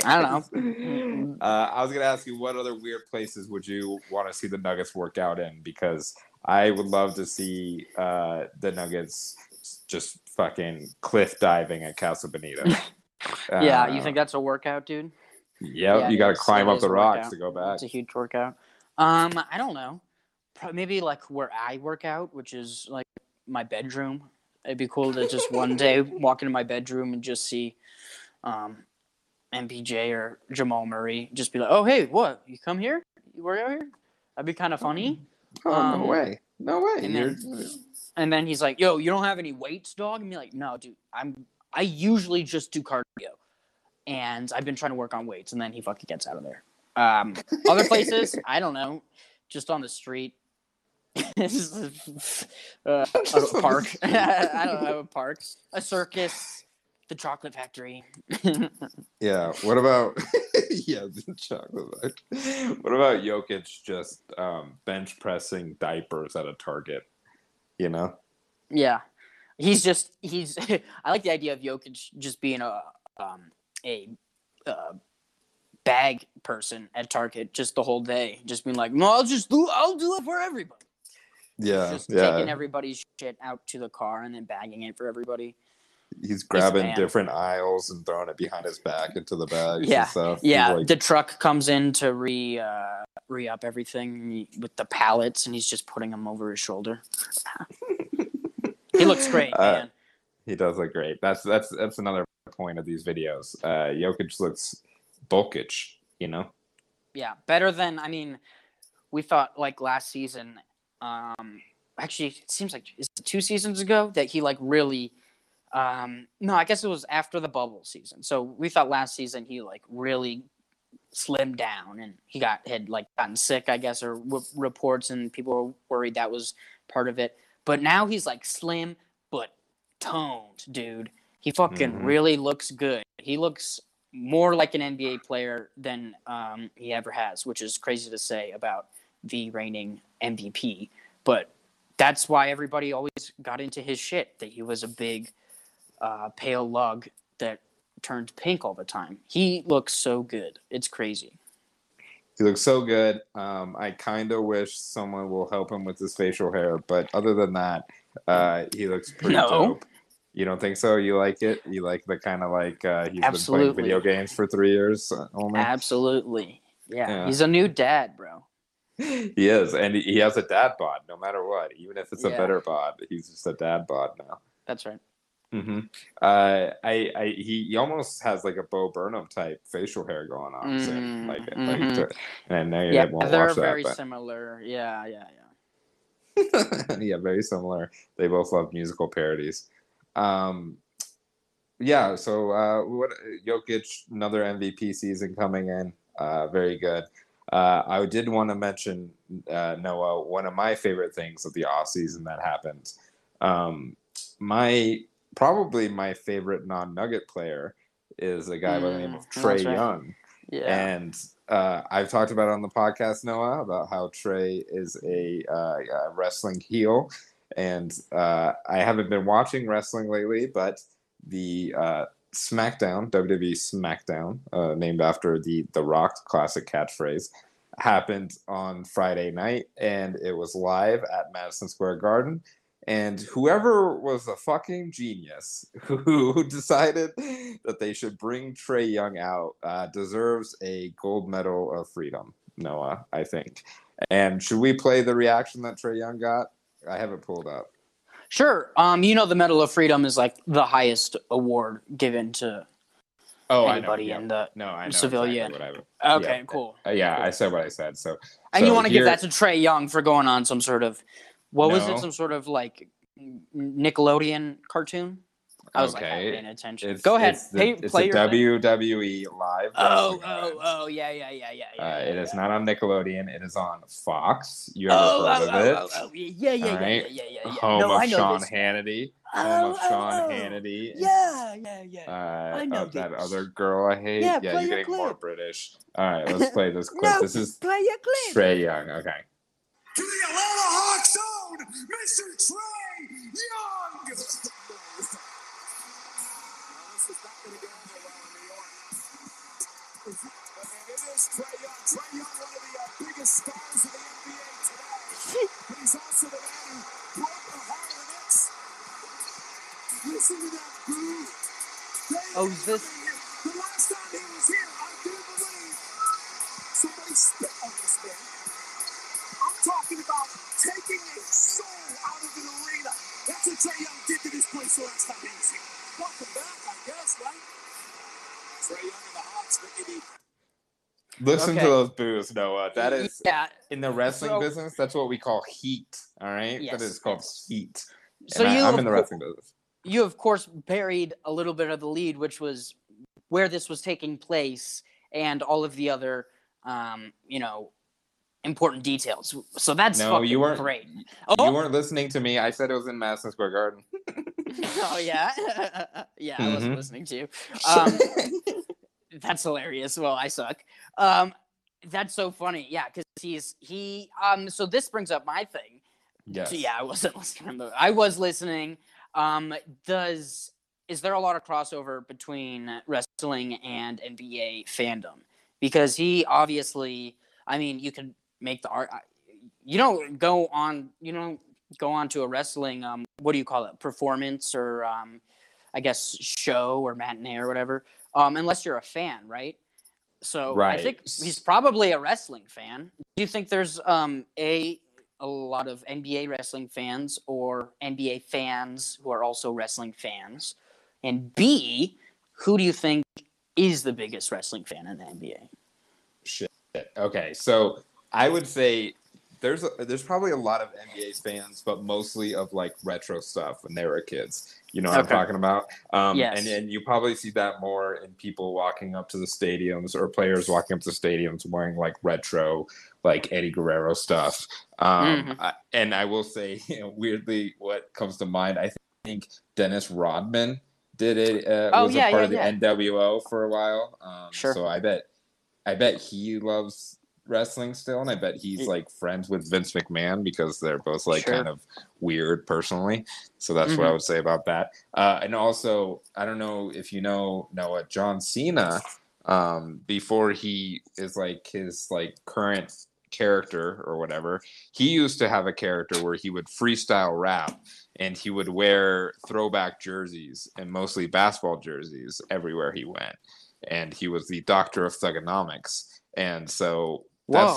I don't know. Uh, I was going to ask you, what other weird places would you want to see the Nuggets work out in? Because I would love to see uh, the Nuggets just fucking cliff diving at Casa Bonita. yeah, uh, you think that's a workout, dude? Yep, yeah, you got to climb up the rocks to go back. It's a huge workout. Um, I don't know. Maybe like where I work out, which is like my bedroom. It'd be cool to just one day walk into my bedroom and just see um, M P J or Jamal Murray. Just be like, oh, hey, what? You come here? You work out here? That'd be kind of funny. Oh, um, no way. No way. And then, and then he's like, yo, you don't have any weights, dog? And be like, no, dude, I'm, I usually just do cardio. And I've been trying to work on weights. And then he fucking gets out of there. Um, other places, I don't know, just on the street. uh, a park. I don't know, a park, a circus, the chocolate factory. yeah. What about? yeah, the chocolate factory. What about Jokic just um, bench pressing diapers at a Target? You know. Yeah, he's just he's. I like the idea of Jokic just being a um, a uh, bag person at Target just the whole day, just being like, no, I'll just do I'll do it for everybody. Yeah, just yeah. Taking everybody's shit out to the car and then bagging it for everybody. He's grabbing he's different aisles and throwing it behind his back into the bags. Yeah, and stuff. Yeah. Like, the truck comes in to re uh, re up everything with the pallets, and he's just putting them over his shoulder. He looks great, uh, man. He does look great. That's that's that's another point of these videos. Uh, Jokic looks bulkish, you know. Yeah, better than I mean, we thought like last season. Um, actually, it seems like is it two seasons ago that he like really. Um, no, I guess it was after the bubble season. So we thought last season he like really slimmed down, and he got had like gotten sick, I guess, or w- reports, and people were worried that was part of it. But now he's like slim but toned, dude. He fucking mm-hmm. really looks good. He looks more like an N B A player than um, he ever has, which is crazy to say about the reigning M V P. But that's why everybody always got into his shit, that he was a big Uh, pale lug that turned pink all the time. He looks so good. It's crazy. He looks so good. Um, I kind of wish someone will help him with his facial hair, but other than that, uh, he looks pretty no. dope. You don't think so? You like it? You like the kind of like uh, he's Absolutely. been playing video games for three years only? Absolutely. Yeah. yeah. He's a new dad, bro. He is, and he has a dad bod no matter what. Even if it's yeah. a better bod, he's just a dad bod now. That's right. Mm-hmm. Uh, I, I, he, he almost has like a Bo Burnham type facial hair going on, so mm-hmm. like, mm-hmm. like, and now you yeah, won't they're watch very that, but... similar. Yeah, yeah, yeah. yeah, very similar. They both love musical parodies. Um, yeah. So, uh, what Jokic, another M V P season coming in. Uh, very good. Uh, I did want to mention uh, Noah. One of my favorite things of the off season that happened. Um, my Probably my favorite non-Nugget player is a guy mm, by the name of Trae right. Young. Yeah. And uh, I've talked about it on the podcast, Noah, about how Trae is a, uh, a wrestling heel. And uh, I haven't been watching wrestling lately, but the uh, SmackDown, W W E SmackDown, uh, named after the, the Rock classic catchphrase, happened on Friday night. And it was live at Madison Square Garden. And whoever was a fucking genius who decided that they should bring Trae Young out uh, deserves a gold medal of freedom, Noah, I think. And should we play the reaction that Trae Young got? I have it pulled up. Sure. Um, you know the Medal of Freedom is like the highest award given to oh, anybody I know. in the no, I know civilian. Exactly I, okay, yeah. cool. Uh, yeah, cool. I said what I said. So, and so you want to give that to Trae Young for going on some sort of... What no. was it? Some sort of like Nickelodeon cartoon? I was okay. like, I'm paying attention. It's, Go ahead. It's the, hey, it's play a W W E live. Oh, oh, oh, yeah, yeah, yeah, yeah. yeah, uh, yeah it yeah. is not on Nickelodeon. It is on Fox. You ever oh, heard oh, of it? Oh, oh, oh. Yeah, yeah, right. yeah, yeah, yeah, yeah. Home no, of Sean this. Hannity. Home oh, of Sean oh, oh. Hannity. Yeah, yeah, yeah. Uh, I know of that other girl I hate. Yeah, yeah you're getting clip. more British. All right, let's play this clip. no, this is play your clip. Trae Young. Okay. To the Atlanta Hawks own, Mister Trae Young! Now this is not going to go over well in New York. And it is Trae Young. Trae Young, one of the uh, biggest stars of the N B A today. But he's also the man who broke the heart of the Knicks. Listen to that dude. Oh, is this? The last time he was here, I do believe somebody spit on this man. Talking about taking a soul out of an arena. That's what Trae Young did to this place last time he was here. Welcome back, I guess, right? Trae Young and the Hawks, baby. Listen okay. to those boos, Noah. That is, yeah. in the wrestling so, business, that's what we call heat, all right? Yes. That is called heat. So and you I, I'm in the wrestling co- business. You, of course, buried a little bit of the lead, which was where this was taking place and all of the other, um, you know, important details. So that's no, fucking you weren't, great. Oh. You weren't listening to me. I said it was in Madison Square Garden. oh, yeah? yeah, mm-hmm. I wasn't listening to you. Um, that's hilarious. Well, I suck. Um, that's so funny. Yeah, because he's... he. Um, so this brings up my thing. Yes. So yeah, I wasn't listening. I was listening. Um, does is there a lot of crossover between wrestling and N B A fandom? Because he obviously, I mean, you can make the art. You don't go on. You don't go on to a wrestling. Um, what do you call it? Performance or um, I guess show or matinee or whatever. Um, unless you're a fan, right? So right. I think he's probably a wrestling fan. Do you think there's um, a a lot of N B A wrestling fans or N B A fans who are also wrestling fans? And B, who do you think is the biggest wrestling fan in the N B A? Shit. Okay, so I would say there's a, there's probably a lot of N B A fans, but mostly of like retro stuff when they were kids. You know what okay. I'm talking about? Um, yes. And, and you probably see that more in people walking up to the stadiums or players walking up to stadiums wearing like retro, like Eddie Guerrero stuff. Um, mm-hmm. I, and I will say, you know, weirdly, what comes to mind, I think Dennis Rodman did it. Uh, oh, was yeah, a part yeah, of the yeah. N W O for a while. Um, sure. So I bet, I bet he loves wrestling still, and I bet he's like friends with Vince McMahon because they're both like sure. kind of weird personally. So that's mm-hmm. what I would say about that. Uh, and also, I don't know if you know Noah, John Cena, um, before he is like his like current character or whatever, he used to have a character where he would freestyle rap and he would wear throwback jerseys and mostly basketball jerseys everywhere he went. And he was the doctor of thugonomics. And so That's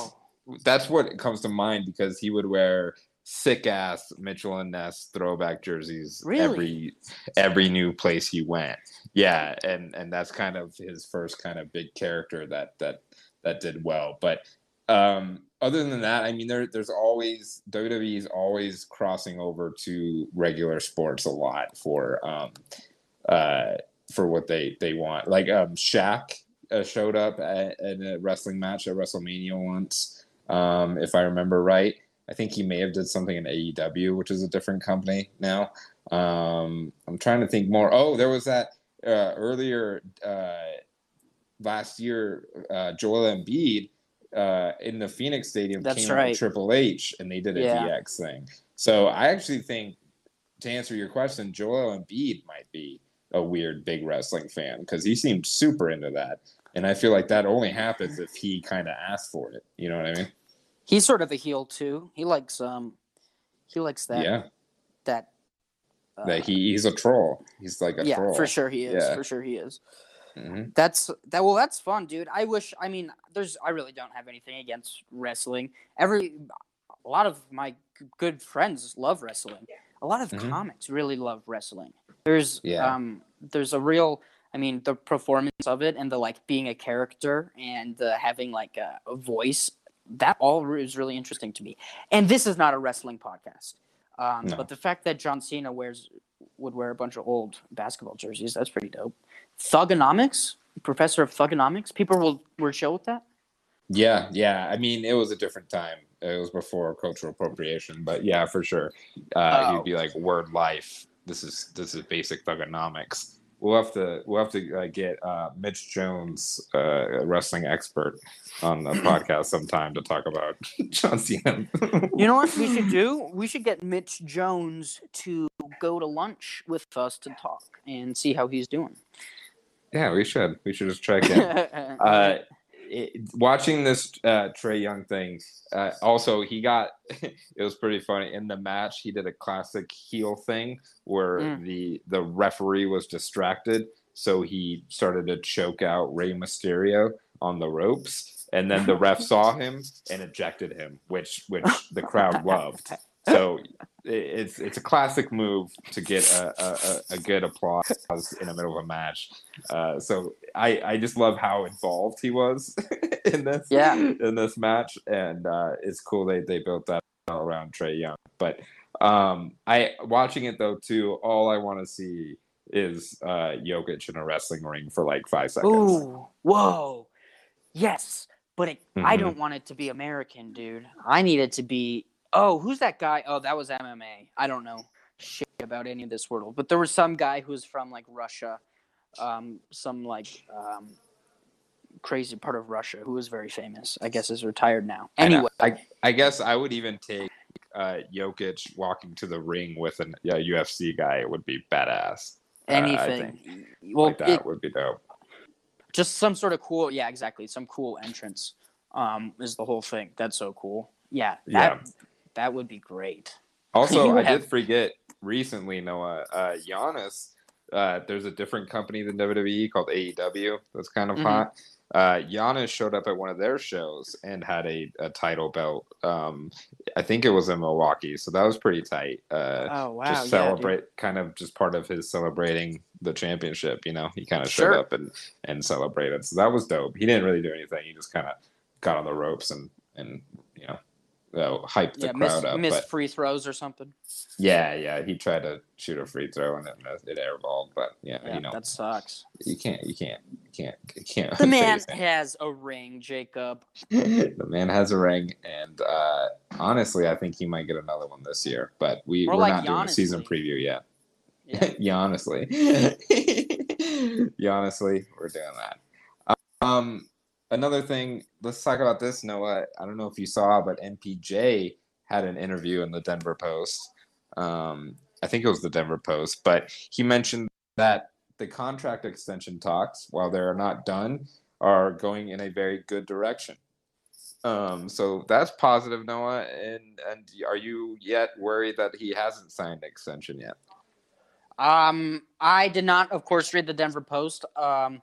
Whoa. that's what comes to mind because he would wear sick ass Mitchell and Ness throwback jerseys really? every every new place he went. Yeah, and, and that's kind of his first kind of big character that that, that did well. But um, other than that, I mean, there there's always W W E is always crossing over to regular sports a lot for um uh for what they they want. Like um Shaq. Uh, showed up at, at a wrestling match at WrestleMania once, um, if I remember right. I think he may have did something in A E W, which is a different company now. Um, I'm trying to think more. Oh, there was that uh, earlier uh, last year, uh, Joel Embiid uh, in the Phoenix Stadium That's came right. with Triple H, and they did a yeah. D X thing. So I actually think, to answer your question, Joel Embiid might be a weird big wrestling fan because he seemed super into that. And I feel like that only happens if he kind of asks for it. You know what I mean? He's sort of a heel too. He likes um, he likes that. Yeah. That. Uh, that he he's a troll. He's like a yeah, troll. Yeah, for sure he is. Yeah. For sure he is. Mm-hmm. That's that. Well, that's fun, dude. I wish. I mean, there's. I really don't have anything against wrestling. Every a lot of my good friends love wrestling. A lot of mm-hmm. comics really love wrestling. There's yeah. um, there's a real. I mean, the performance of it and the, like, being a character and the having, like, a, a voice, that all is really interesting to me. And this is not a wrestling podcast. Um, no. But the fact that John Cena wears would wear a bunch of old basketball jerseys, that's pretty dope. Thugonomics? Professor of Thugonomics? People will, were chill with that? Yeah, yeah. I mean, it was a different time. It was before cultural appropriation. But, yeah, for sure. Uh, oh. He'd be like, word life. This is this is basic thugonomics. We'll have to we'll have to uh, get uh, Mitch Jones, uh, a wrestling expert, on the podcast sometime to talk about John Cena. You know what we should do? We should get Mitch Jones to go to lunch with us to talk and see how he's doing. Yeah, we should. We should just check in. uh, it, watching this uh, Trae Young thing. Uh, also, he got. It was pretty funny in the match. He did a classic heel thing where mm. the the referee was distracted, so he started to choke out Rey Mysterio on the ropes, and then the ref saw him and ejected him, which which the crowd loved. So it, it's it's a classic move to get a, a, a good applause in the middle of a match. Uh, so I I just love how involved he was in this yeah. in this match, and uh, it's cool they they built that all around Trae Young. But um, I watching it though too. All I want to see is uh, Jokic in a wrestling ring for like five seconds. Ooh, whoa, yes, but it, mm-hmm. I don't want it to be American, dude. I need it to be. Oh, who's that guy? Oh, that was M M A. I don't know shit about any of this world. But there was some guy who was from, like, Russia, um, some, like, um, crazy part of Russia who was very famous. I guess is retired now. Anyway. I, I, I guess I would even take uh, Jokic walking to the ring with a yeah, U F C guy would be badass. Anything uh, well, like that it, would be dope. Just some sort of cool, yeah, exactly. Some cool entrance um, is the whole thing. That's so cool. Yeah, that, yeah. that would be great. Also, I have... did forget recently, Noah, uh, Giannis, uh, there's a different company than W W E called A E W. That's kind of mm-hmm. hot. Uh, Giannis showed up at one of their shows and had a, a title belt. Um, I think it was in Milwaukee, so that was pretty tight. Uh, oh, wow. Just celebrate, yeah, kind of just part of his celebrating the championship, you know? He kind of sure. showed up and, and celebrated, so that was dope. He didn't really do anything. He just kind of got on the ropes and, and you know, uh, hyped yeah, the missed, crowd up. Missed but, free throws or something. Yeah, yeah. He tried to shoot a free throw and it, it airballed, but yeah, yeah, you know, that sucks. You can't, you can't, you can't, you can't. The man has a ring, Jacob. The man has a ring, and uh, honestly, I think he might get another one this year. But we More we're like not Giannis doing a season preview yet. Yeah, yeah honestly, yeah, honestly, we're doing that. Um. Another thing, let's talk about this, Noah. I don't know if you saw, but M P J had an interview in the Denver Post. Um, I think it was the Denver Post, but he mentioned that the contract extension talks, while they're not done, are going in a very good direction. Um, so that's positive, Noah. And, and are you yet worried that he hasn't signed an extension yet? Um, I did not, of course, read the Denver Post. Um,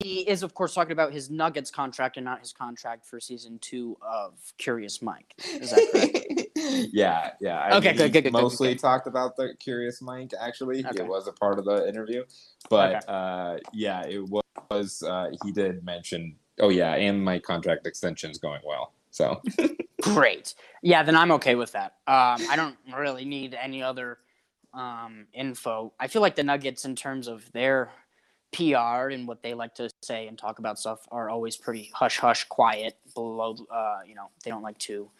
He is, of course, talking about his Nuggets contract and not his contract for season two of Curious Mike. Is that correct? yeah, yeah. I okay, mean, good, good, good. Mostly good, good. talked about the Curious Mike, actually. Okay. It was a part of the interview. But, okay. uh, yeah, it was uh, – he did mention – oh, yeah, and my contract extension's going well. So great. Yeah, then I'm okay with that. Um, I don't really need any other um, info. I feel like the Nuggets, in terms of their – P R and what they like to say and talk about stuff are always pretty hush hush, quiet, below. Uh, you know, they don't like to,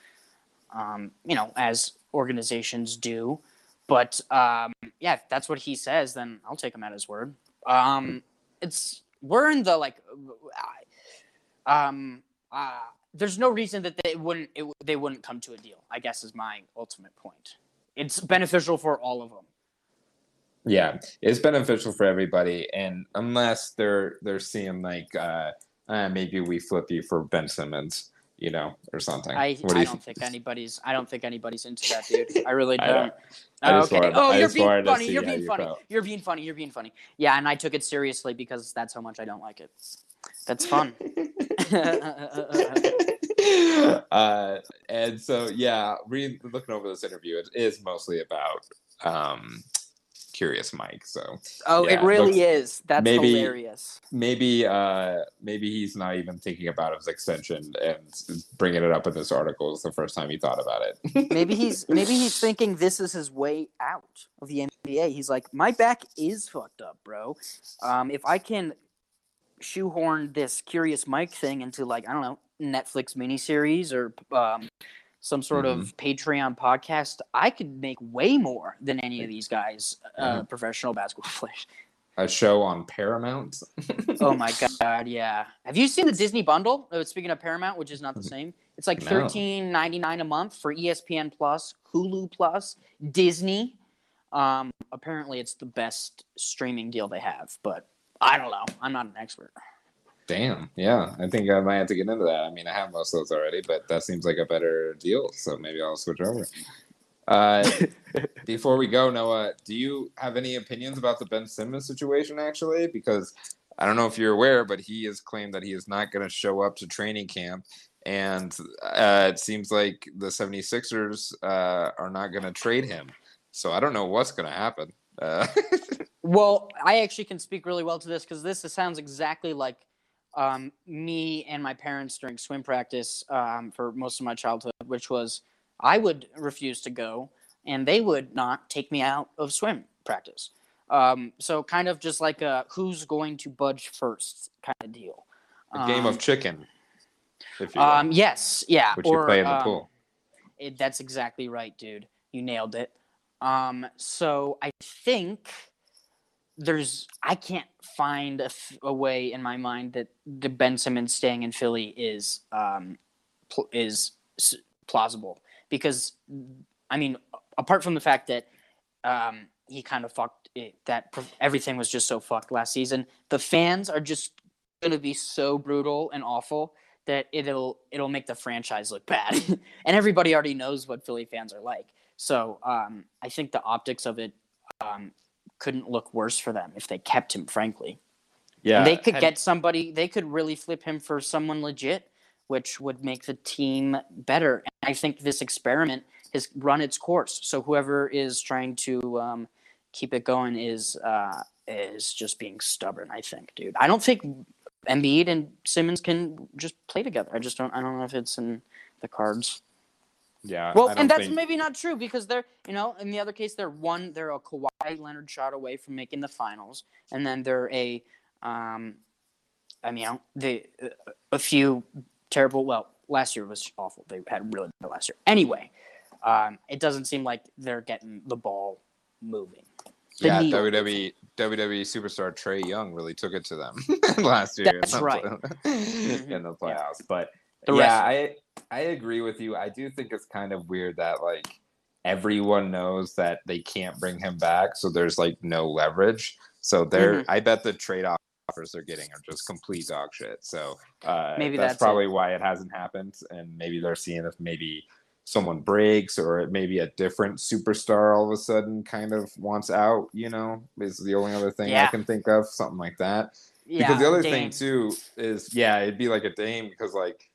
um, you know, as organizations do. But um, yeah, if that's what he says, then I'll take him at his word. Um, it's we're in the like, um, uh, there's no reason that they wouldn't it, they wouldn't come to a deal, I guess, is my ultimate point. It's beneficial for all of them. Yeah, it's beneficial for everybody, and unless they're they're seeing like uh, uh, maybe we flip you for Ben Simmons, you know, or something. I, do I you don't think anybody's I don't think anybody's into that, dude. I really don't. I, I oh, okay. To, oh, I you're being funny. You're being you funny. Felt. You're being funny. You're being funny. Yeah, and I took it seriously because that's how much I don't like it. That's fun. uh, and so yeah, re- looking over this interview, it is mostly about. Um, Curious Mike, so oh, yeah, it really looks, is. That's maybe, hilarious. Maybe, uh, maybe he's not even thinking about his extension, and bringing it up in this article is the first time he thought about it. maybe he's maybe he's thinking this is his way out of the N B A. He's like, my back is fucked up, bro. Um, if I can shoehorn this Curious Mike thing into like I don't know Netflix miniseries or um, some sort mm-hmm. of Patreon podcast, I could make way more than any of these guys, uh, mm. professional basketball players. A show on Paramount? Oh, my God, yeah. Have you seen the Disney bundle? Oh, speaking of Paramount, which is not the same. It's like no. thirteen ninety-nine a month for E S P N Plus, Hulu Plus, Disney. Um, apparently, it's the best streaming deal they have, but I don't know. I'm not an expert. Damn, yeah. I think I might have to get into that. I mean, I have most of those already, but that seems like a better deal, so maybe I'll switch over. Uh, before we go, Noah, do you have any opinions about the Ben Simmons situation, actually? Because I don't know if you're aware, but he has claimed that he is not going to show up to training camp, and uh, it seems like the 76ers uh, are not going to trade him. So I don't know what's going to happen. Uh- well, I actually can speak really well to this because this sounds exactly like Um, me and my parents during swim practice um, for most of my childhood, which was I would refuse to go, and they would not take me out of swim practice. Um, so kind of just like a who's going to budge first kind of deal. A um, game of chicken, if you will. Um, yes, yeah. Which or, you play in the um, pool. It, that's exactly right, dude. You nailed it. Um, so I think... There's, I can't find a, a way in my mind that the Ben Simmons staying in Philly is um, pl- is s- plausible because I mean, apart from the fact that um, he kind of fucked it, that everything was just so fucked last season, the fans are just going to be so brutal and awful that it'll it'll make the franchise look bad. And everybody already knows what Philly fans are like. So um, I think the optics of it um, couldn't look worse for them if they kept him, frankly. Yeah, and they could had... get somebody – they could really flip him for someone legit, which would make the team better. And I think this experiment has run its course. So whoever is trying to um, keep it going is uh, is just being stubborn, I think, dude. I don't think Embiid and Simmons can just play together. I just don't – I don't know if it's in the cards. Yeah. Well, and that's think... maybe not true because they're, you know, in the other case, they're one, they're a Kawhi Leonard shot away from making the finals. And then they're a, um, I mean, you know, they, a few terrible, well, last year was awful. They had really bad last year. Anyway, um, it doesn't seem like they're getting the ball moving. The yeah, W W E, W W E superstar Trae Young really took it to them last year. That's in right. In the playoffs. Yeah. But the yeah, I... I agree with you. I do think it's kind of weird that, like, everyone knows that they can't bring him back, so there's, like, no leverage. So they're mm-hmm. – I bet the trade-off offers they're getting are just complete dog shit. So uh, maybe that's, that's probably it. Why it hasn't happened, and maybe they're seeing if maybe someone breaks or maybe a different superstar all of a sudden kind of wants out, you know, is the only other thing yeah. I can think of, something like that. Yeah, because the other Dame. thing, too, is, yeah, it'd be like a Dame because, like,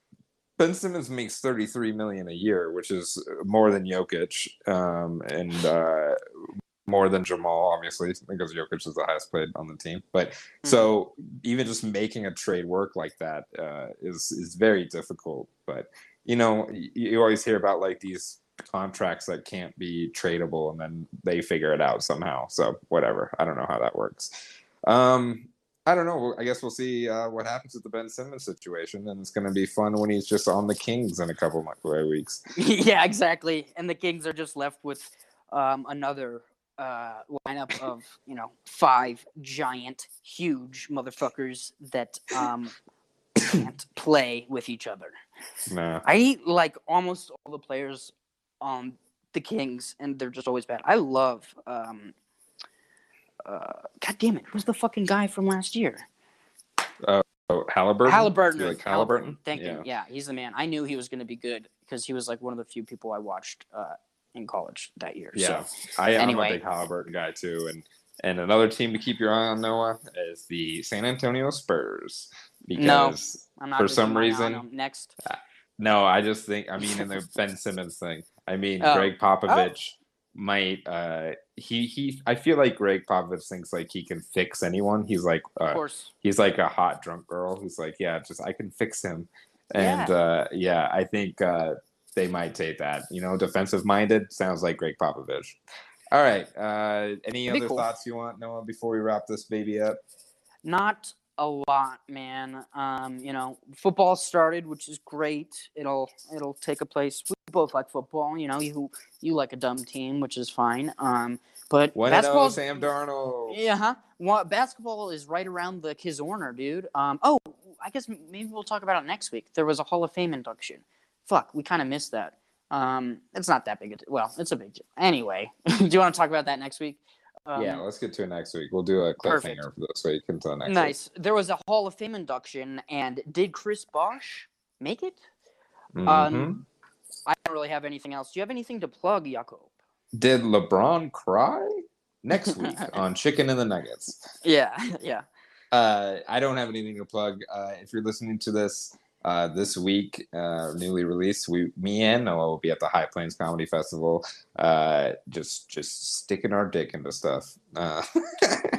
Ben Simmons makes thirty-three million dollars a year, which is more than Jokic um, and uh, more than Jamal, obviously, because Jokic is the highest paid on the team. But mm-hmm. so even just making a trade work like that uh, is is very difficult. But, you know, you, you always hear about, like, these contracts that can't be tradable, and then they figure it out somehow. So whatever. I don't know how that works. Um I don't know. I guess we'll see uh, what happens with the Ben Simmons situation, and it's going to be fun when he's just on the Kings in a couple of weeks. Yeah, exactly. And the Kings are just left with um, another uh, lineup of, you know, five giant, huge motherfuckers that um, can't play with each other. Nah. I like almost all the players on the Kings, and they're just always bad. I love. Um, Uh, God damn it! Who's the fucking guy from last year? Uh, oh, Halliburton. Halliburton. Like Halliburton. Thank yeah. you. Yeah, he's the man. I knew he was going to be good because he was like one of the few people I watched uh, in college that year. Yeah, so, I am anyway. a big Halliburton guy too. And and another team to keep your eye on, Noah, is the San Antonio Spurs. Because no, I'm not for some reason next. Uh, no, I just think I mean in the Ben Simmons thing. I mean oh. Greg Popovich. Oh. Might uh he he I feel like Greg Popovich thinks like he can fix anyone. He's like uh, of course. He's like a hot drunk girl who's like yeah just I can fix him and yeah. uh yeah I think uh they might take that, you know, defensive minded sounds like Greg Popovich. All right, uh any That'd other cool. thoughts you want, Noah, before we wrap this baby up? Not a lot, man. Um you know, football started, which is great. It'll it'll take a place. We both like football, you know. You you like a dumb team, which is fine. Um but basketball, Sam Darnold. Yeah, huh? Well, basketball is right around the Kizorner, dude. Um oh I guess maybe we'll talk about it next week. There was a Hall of Fame induction. Fuck, we kind of missed that. Um it's not that big a, well it's a big deal anyway. Do you want to talk about that next week? Um, yeah, let's get to it next week. We'll do a cliffhanger for this week until next nice. week. Nice. There was a Hall of Fame induction, and did Chris Bosh make it? Mm-hmm. Um, I don't really have anything else. Do you have anything to plug, Jacob? Did LeBron cry? Next week on Chicken and the Nuggets. Yeah, yeah. Uh, I don't have anything to plug. Uh, if you're listening to this uh, this week, uh, newly released, we, me and Noah will be at the High Plains Comedy Festival. Uh, just just sticking our dick into stuff. Uh.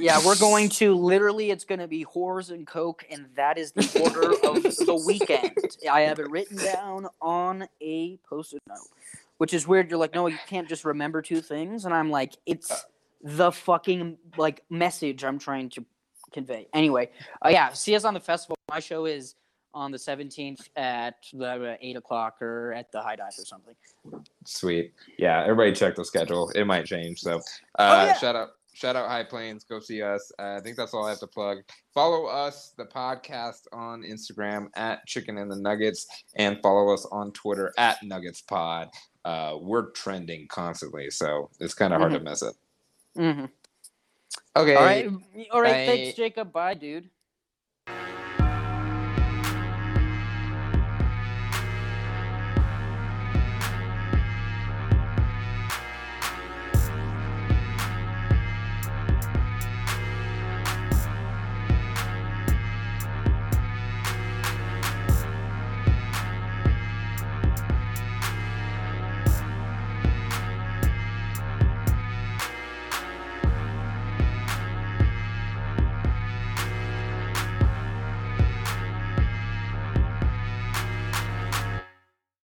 Yeah, we're going to literally, it's going to be whores and coke, and that is the order of the weekend. I have it written down on a post-it note, which is weird. You're like, no, you can't just remember two things. And I'm like, it's the fucking like message I'm trying to convey. Anyway, uh, yeah, see us on the festival. My show is on the seventeenth at the eight o'clock or at the High Dive or something. Sweet. Yeah, everybody check the schedule. It might change. So uh, oh, yeah. shout out shout out High Plains. Go see us. Uh, I think that's all I have to plug. Follow us, the podcast, on Instagram at Chicken and the Nuggets, and follow us on Twitter at Nuggets Pod. Uh, we're trending constantly, so it's kind of mm-hmm. hard to mess up. Mm-hmm. Okay. All right. All right. Bye. Thanks, Jacob. Bye, dude.